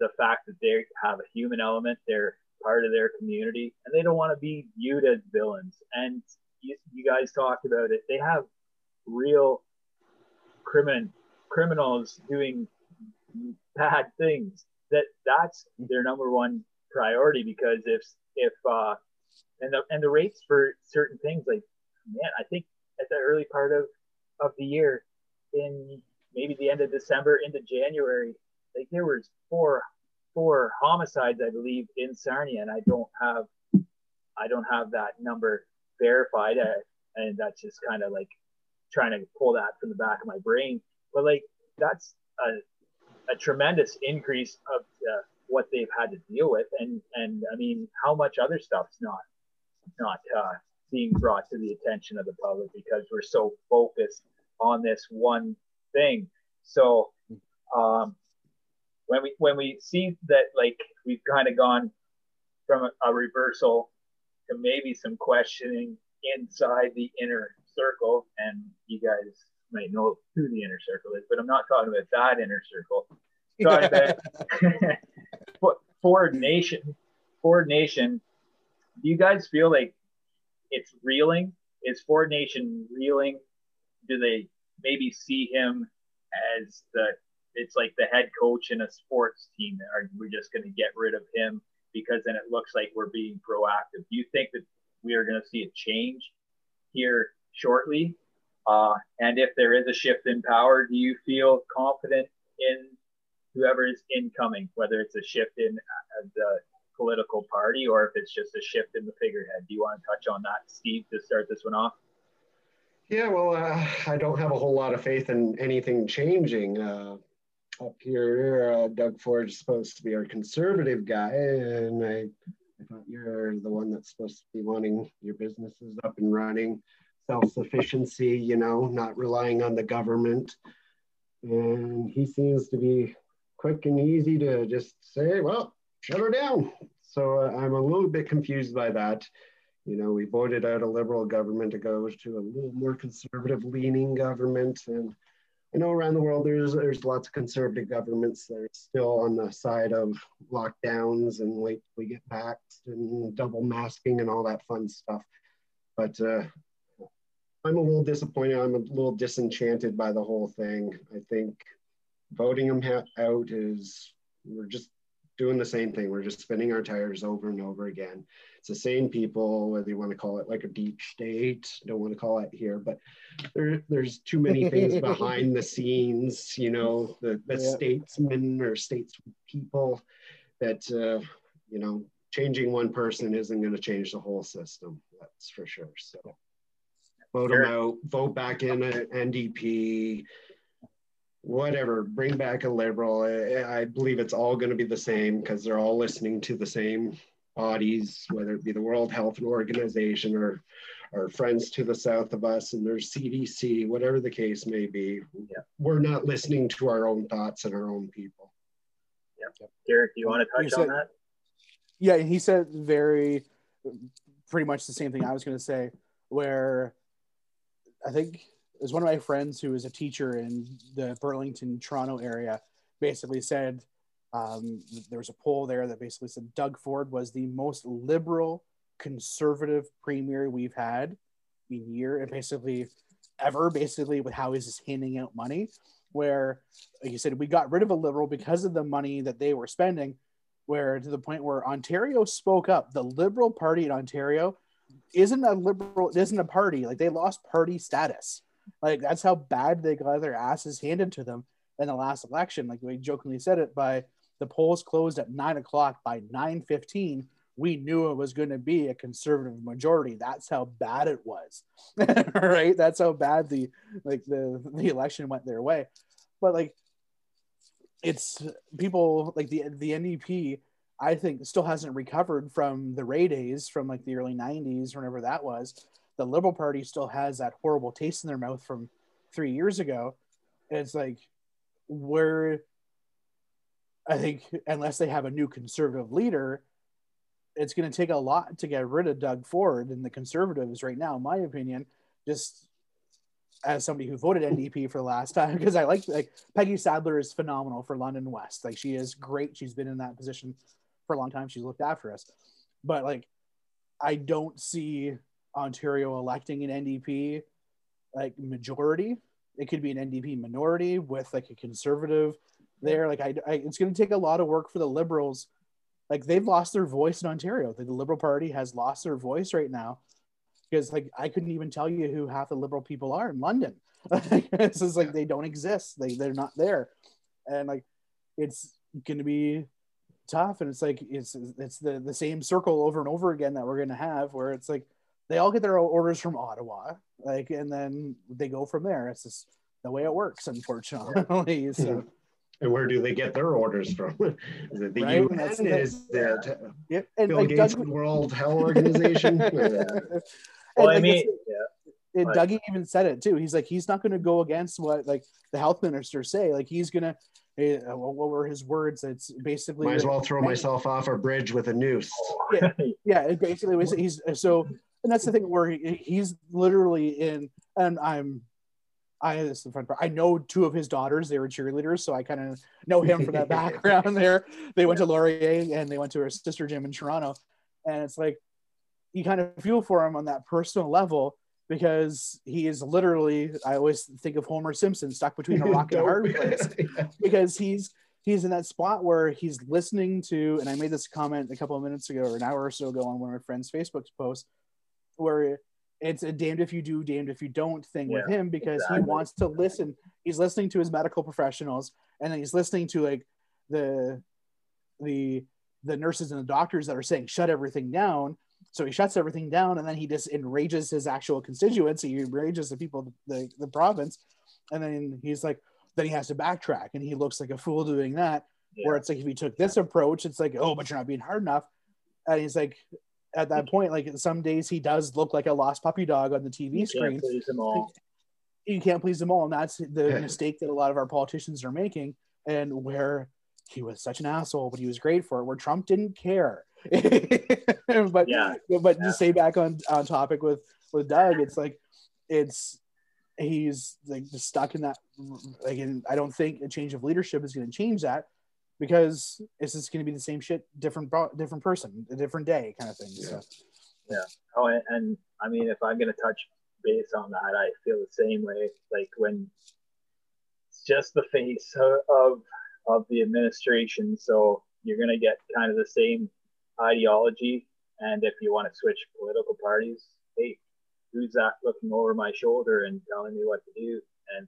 the fact that they have a human element. They're part of their community, and they don't want to be viewed as villains. And you, you guys talked about it. They have real crimin, criminals doing bad things. That that's their number one priority, because if if uh, and the and the rates for certain things, like, man, I think at the early part of of the year in maybe the end of December into January, like there was four, four homicides, I believe, in Sarnia, and I don't have, I don't have that number verified, I, and that's just kind of like trying to pull that from the back of my brain. But like that's a, a tremendous increase of uh, what they've had to deal with, and and I mean, how much other stuff's not, not uh, being brought to the attention of the public because we're so focused on this one thing. So um when we when we see that, like, we've kind of gone from a, a reversal to maybe some questioning inside the inner circle, and you guys might know who the inner circle is, but I'm not talking about that inner circle. I'm talking about Ford Nation. Ford Nation, do you guys feel like it's reeling? Is Ford Nation reeling? Do they maybe see him as the, it's like the head coach in a sports team? Are we just going to get rid of him because then it looks like we're being proactive? Do you think that we are going to see a change here shortly? Uh, and if there is a shift in power, do you feel confident in whoever is incoming, whether it's a shift in the political party or if it's just a shift in the figurehead? Do you want to touch on that, Steve, to start this one off? Yeah, well, uh, I don't have a whole lot of faith in anything changing. Uh, up here, uh, Doug Ford is supposed to be our conservative guy, and I, I thought you're the one that's supposed to be wanting your businesses up and running, self-sufficiency, you know, not relying on the government. And he seems to be quick and easy to just say, well, shut her down. So uh, I'm a little bit confused by that. You know, we voted out a liberal government to go to a little more conservative leaning government. And I know around the world, there's there's lots of conservative governments that are still on the side of lockdowns and wait till we get vaxxed and double masking and all that fun stuff. But uh, I'm a little disappointed. I'm a little disenchanted by the whole thing. I think voting them out is, we're just doing the same thing. We're just spinning our tires over and over again. It's the same people, whether you want to call it like a deep state, don't want to call it here, but there, there's too many things behind the scenes, you know, the, the yeah. statesmen or statesmen people that, uh, you know, changing one person isn't going to change the whole system. That's for sure. So vote sure. them out, vote back in an N D P, whatever, bring back a liberal. I, I believe it's all going to be the same because they're all listening to the same bodies, whether it be the World Health Organization or our friends to the south of us and their C D C, whatever the case may be. Yeah. We're not listening to our own thoughts and our own people. Yeah. Derek, do you want to touch said, on that? Yeah, he said very pretty much the same thing I was going to say, where I think is one of my friends who is a teacher in the Burlington, Toronto area basically said, um, there was a poll there that basically said Doug Ford was the most liberal, conservative premier we've had year and basically ever, basically, with how he's just handing out money, where like you said, we got rid of a Liberal because of the money that they were spending, where to the point where Ontario spoke up. The Liberal Party in Ontario isn't a liberal, isn't a party. Like, they lost party status. Like, that's how bad they got their asses handed to them in the last election. Like, we jokingly said it, by the polls closed at nine o'clock. By nine fifteen, we knew it was going to be a conservative majority. That's how bad it was, right? That's how bad the, like the, the election went their way. But like, it's people like the, the N D P, I think, still hasn't recovered from the Ray days from like the early nineties, whenever that was. The Liberal Party still has that horrible taste in their mouth from three years ago. And it's like, we're, I think, unless they have a new conservative leader, it's going to take a lot to get rid of Doug Ford and the conservatives right now, in my opinion, just as somebody who voted N D P for the last time, because I like, like Peggy Sadler is phenomenal for London West. Like, she is great. She's been in that position for a long time. She's looked after us, but like, I don't see Ontario electing an N D P like majority. It could be an N D P minority with like a conservative there. Like I, I it's going to take a lot of work for the Liberals. Like, they've lost their voice in Ontario. The Liberal Party has lost their voice right now, because like, I couldn't even tell you who half the Liberal people are in London. It's just like, they don't exist. They, they're not there. And like, it's going to be tough. And it's like, it's, it's the, the same circle over and over again that we're going to have, where it's like, they all get their orders from Ottawa, like, and then they go from there. It's just the way it works, unfortunately. So. And where do they get their orders from? The, the right? U N that's, is there. To, yeah. And Bill like Gates, Doug, World Health Organization. Yeah. Well, like I mean, yeah. Like, Dougie even said it too. He's like, he's not going to go against what like the health ministers say. Like, he's going to. Uh, what were his words? It's basically. Might as well throw myself off a bridge with a noose. Yeah, yeah. It basically was. He's so, and that's the thing where he, he's literally in, and I'm. I this is the fun part. I know two of his daughters. They were cheerleaders, so I kind of know him from that background. There, they went to Laurier and they went to her sister gym in Toronto, and it's like you kind of feel for him on that personal level, because he is literally. I always think of Homer Simpson stuck between a rock and a hard place, because he's he's in that spot where he's listening to. And I made this comment a couple of minutes ago, or an hour or so ago, on one of my friend's Facebook posts, where. It's a damned if you do, damned if you don't thing yeah, with him, because exactly. He wants to listen. He's listening to his medical professionals, and then he's listening to like the the the nurses and the doctors that are saying shut everything down. So he shuts everything down, and then he just enrages his actual constituents. He enrages the people, the the province, and then he's like, then he has to backtrack, and he looks like a fool doing that. Yeah. Where it's like if he took this approach, it's like, oh, but you're not being hard enough, and he's like. At that point, like some days he does look like a lost puppy dog on the T V screen. You can't please them all. You can't please them all. And that's the mistake that a lot of our politicians are making, and where he was such an asshole, but he was great for it, where Trump didn't care. but yeah. but yeah. To stay back on, on topic with, with Doug, it's like, it's, he's like just stuck in that. Like, in, I don't think a change of leadership is going to change that. Because it's just going to be the same shit, different different person, a different day kind of thing. Yeah. So. Yeah. Oh, and, and I mean, if I'm going to touch base on that, I feel the same way. Like when it's just the face of of the administration, so you're going to get kind of the same ideology. And if you want to switch political parties, hey, who's that looking over my shoulder and telling me what to do? And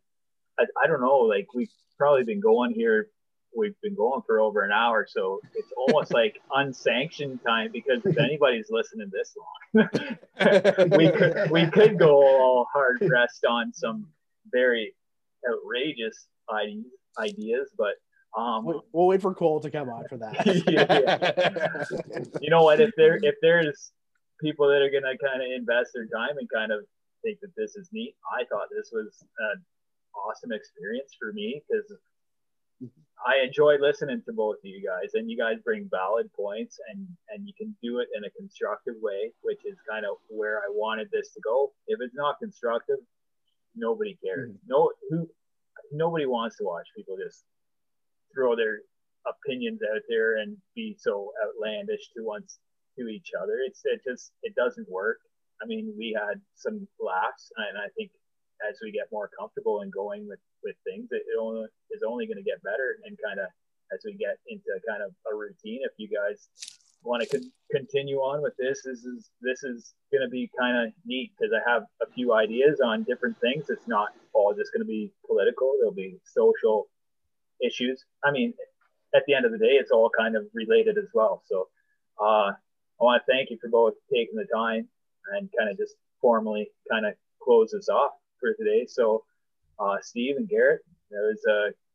I, I don't know. Like we've probably been going here. We've been going for over an hour, so it's almost like unsanctioned time, because if anybody's listening this long, we could we could go all hard pressed on some very outrageous ideas, but um we'll, we'll wait for Cole to come on for that. Yeah, yeah. You know what, if there if there's people that are gonna kind of invest their time and kind of think that this is neat, I thought this was an awesome experience for me, because I enjoy listening to both of you guys, and you guys bring valid points, and, and you can do it in a constructive way, which is kind of where I wanted this to go. If it's not constructive, nobody cares. Mm-hmm. No, who, nobody wants to watch people just throw their opinions out there and be so outlandish to, one, to each other. It's, it just, it doesn't work. I mean, we had some laughs, and I think as we get more comfortable and going with, with things, it only, is only going to get better. And kind of as we get into kind of a routine, if you guys want to con- continue on with this, this is, this is going to be kind of neat, because I have a few ideas on different things. It's not all just going to be political. There'll be social issues. I mean, at the end of the day, it's all kind of related as well. So uh, I want to thank you for both taking the time and kind of just formally kind of close this off for today. So uh, Steve and Garrett, it was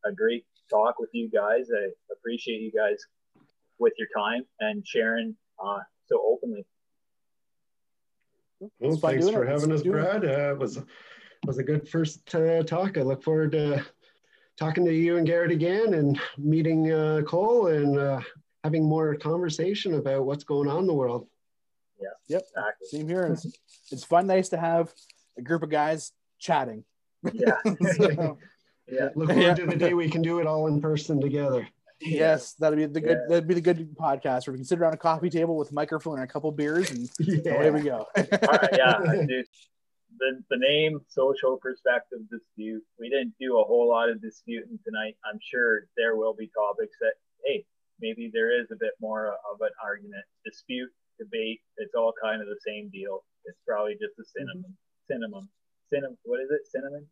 a, a great talk with you guys. I appreciate you guys with your time and sharing uh, so openly. Well, thanks for having us, Brad. Uh, it was, was a good first uh, talk. I look forward to talking to you and Garrett again, and meeting uh, Cole, and uh, having more conversation about what's going on in the world. Yeah. Yep. Exactly. Same here. It's, it's fun. Nice to have a group of guys chatting. Yeah. so, yeah. Look forward yeah. to the day we can do it all in person together. Yes, that'd be the good. Yeah. That'd be the good podcast where we can sit around a coffee table with a microphone and a couple beers, and yeah. away we go. All right. Yeah. Dude. The, the name Social Perspective Dispute. We didn't do a whole lot of disputing tonight. I'm sure there will be topics that, hey, maybe there is a bit more of an argument, dispute, debate. It's all kind of the same deal. It's probably just a synonym. Mm-hmm. Synonym. Cinnamon. What is it? Cinnamon.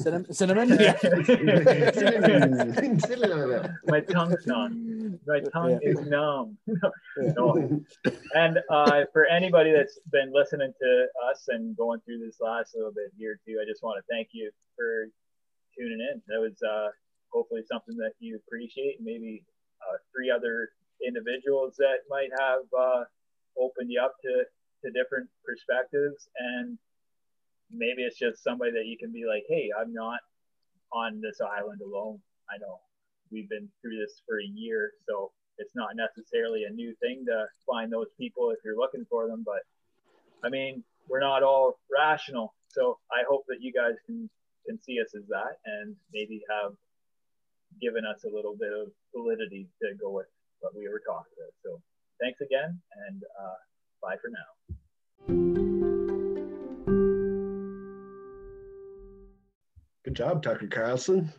Cinnamon. Cinnamon. Yeah. Cinnamon. Cinnamon. My tongue's numb. My tongue yeah. is numb. no. And uh, for anybody that's been listening to us and going through this last little bit here too, I just want to thank you for tuning in. That was uh, hopefully something that you appreciate, and maybe uh, three other individuals that might have uh, opened you up to to different perspectives. And maybe it's just somebody that you can be like, hey, I'm not on this island alone. I know we've been through this for a year, so it's not necessarily a new thing to find those people if you're looking for them. But I mean, we're not all rational. So I hope that you guys can, can see us as that, and maybe have given us a little bit of validity to go with what we were talking about. So thanks again, and uh, bye for now. Good job, Tucker Carlson.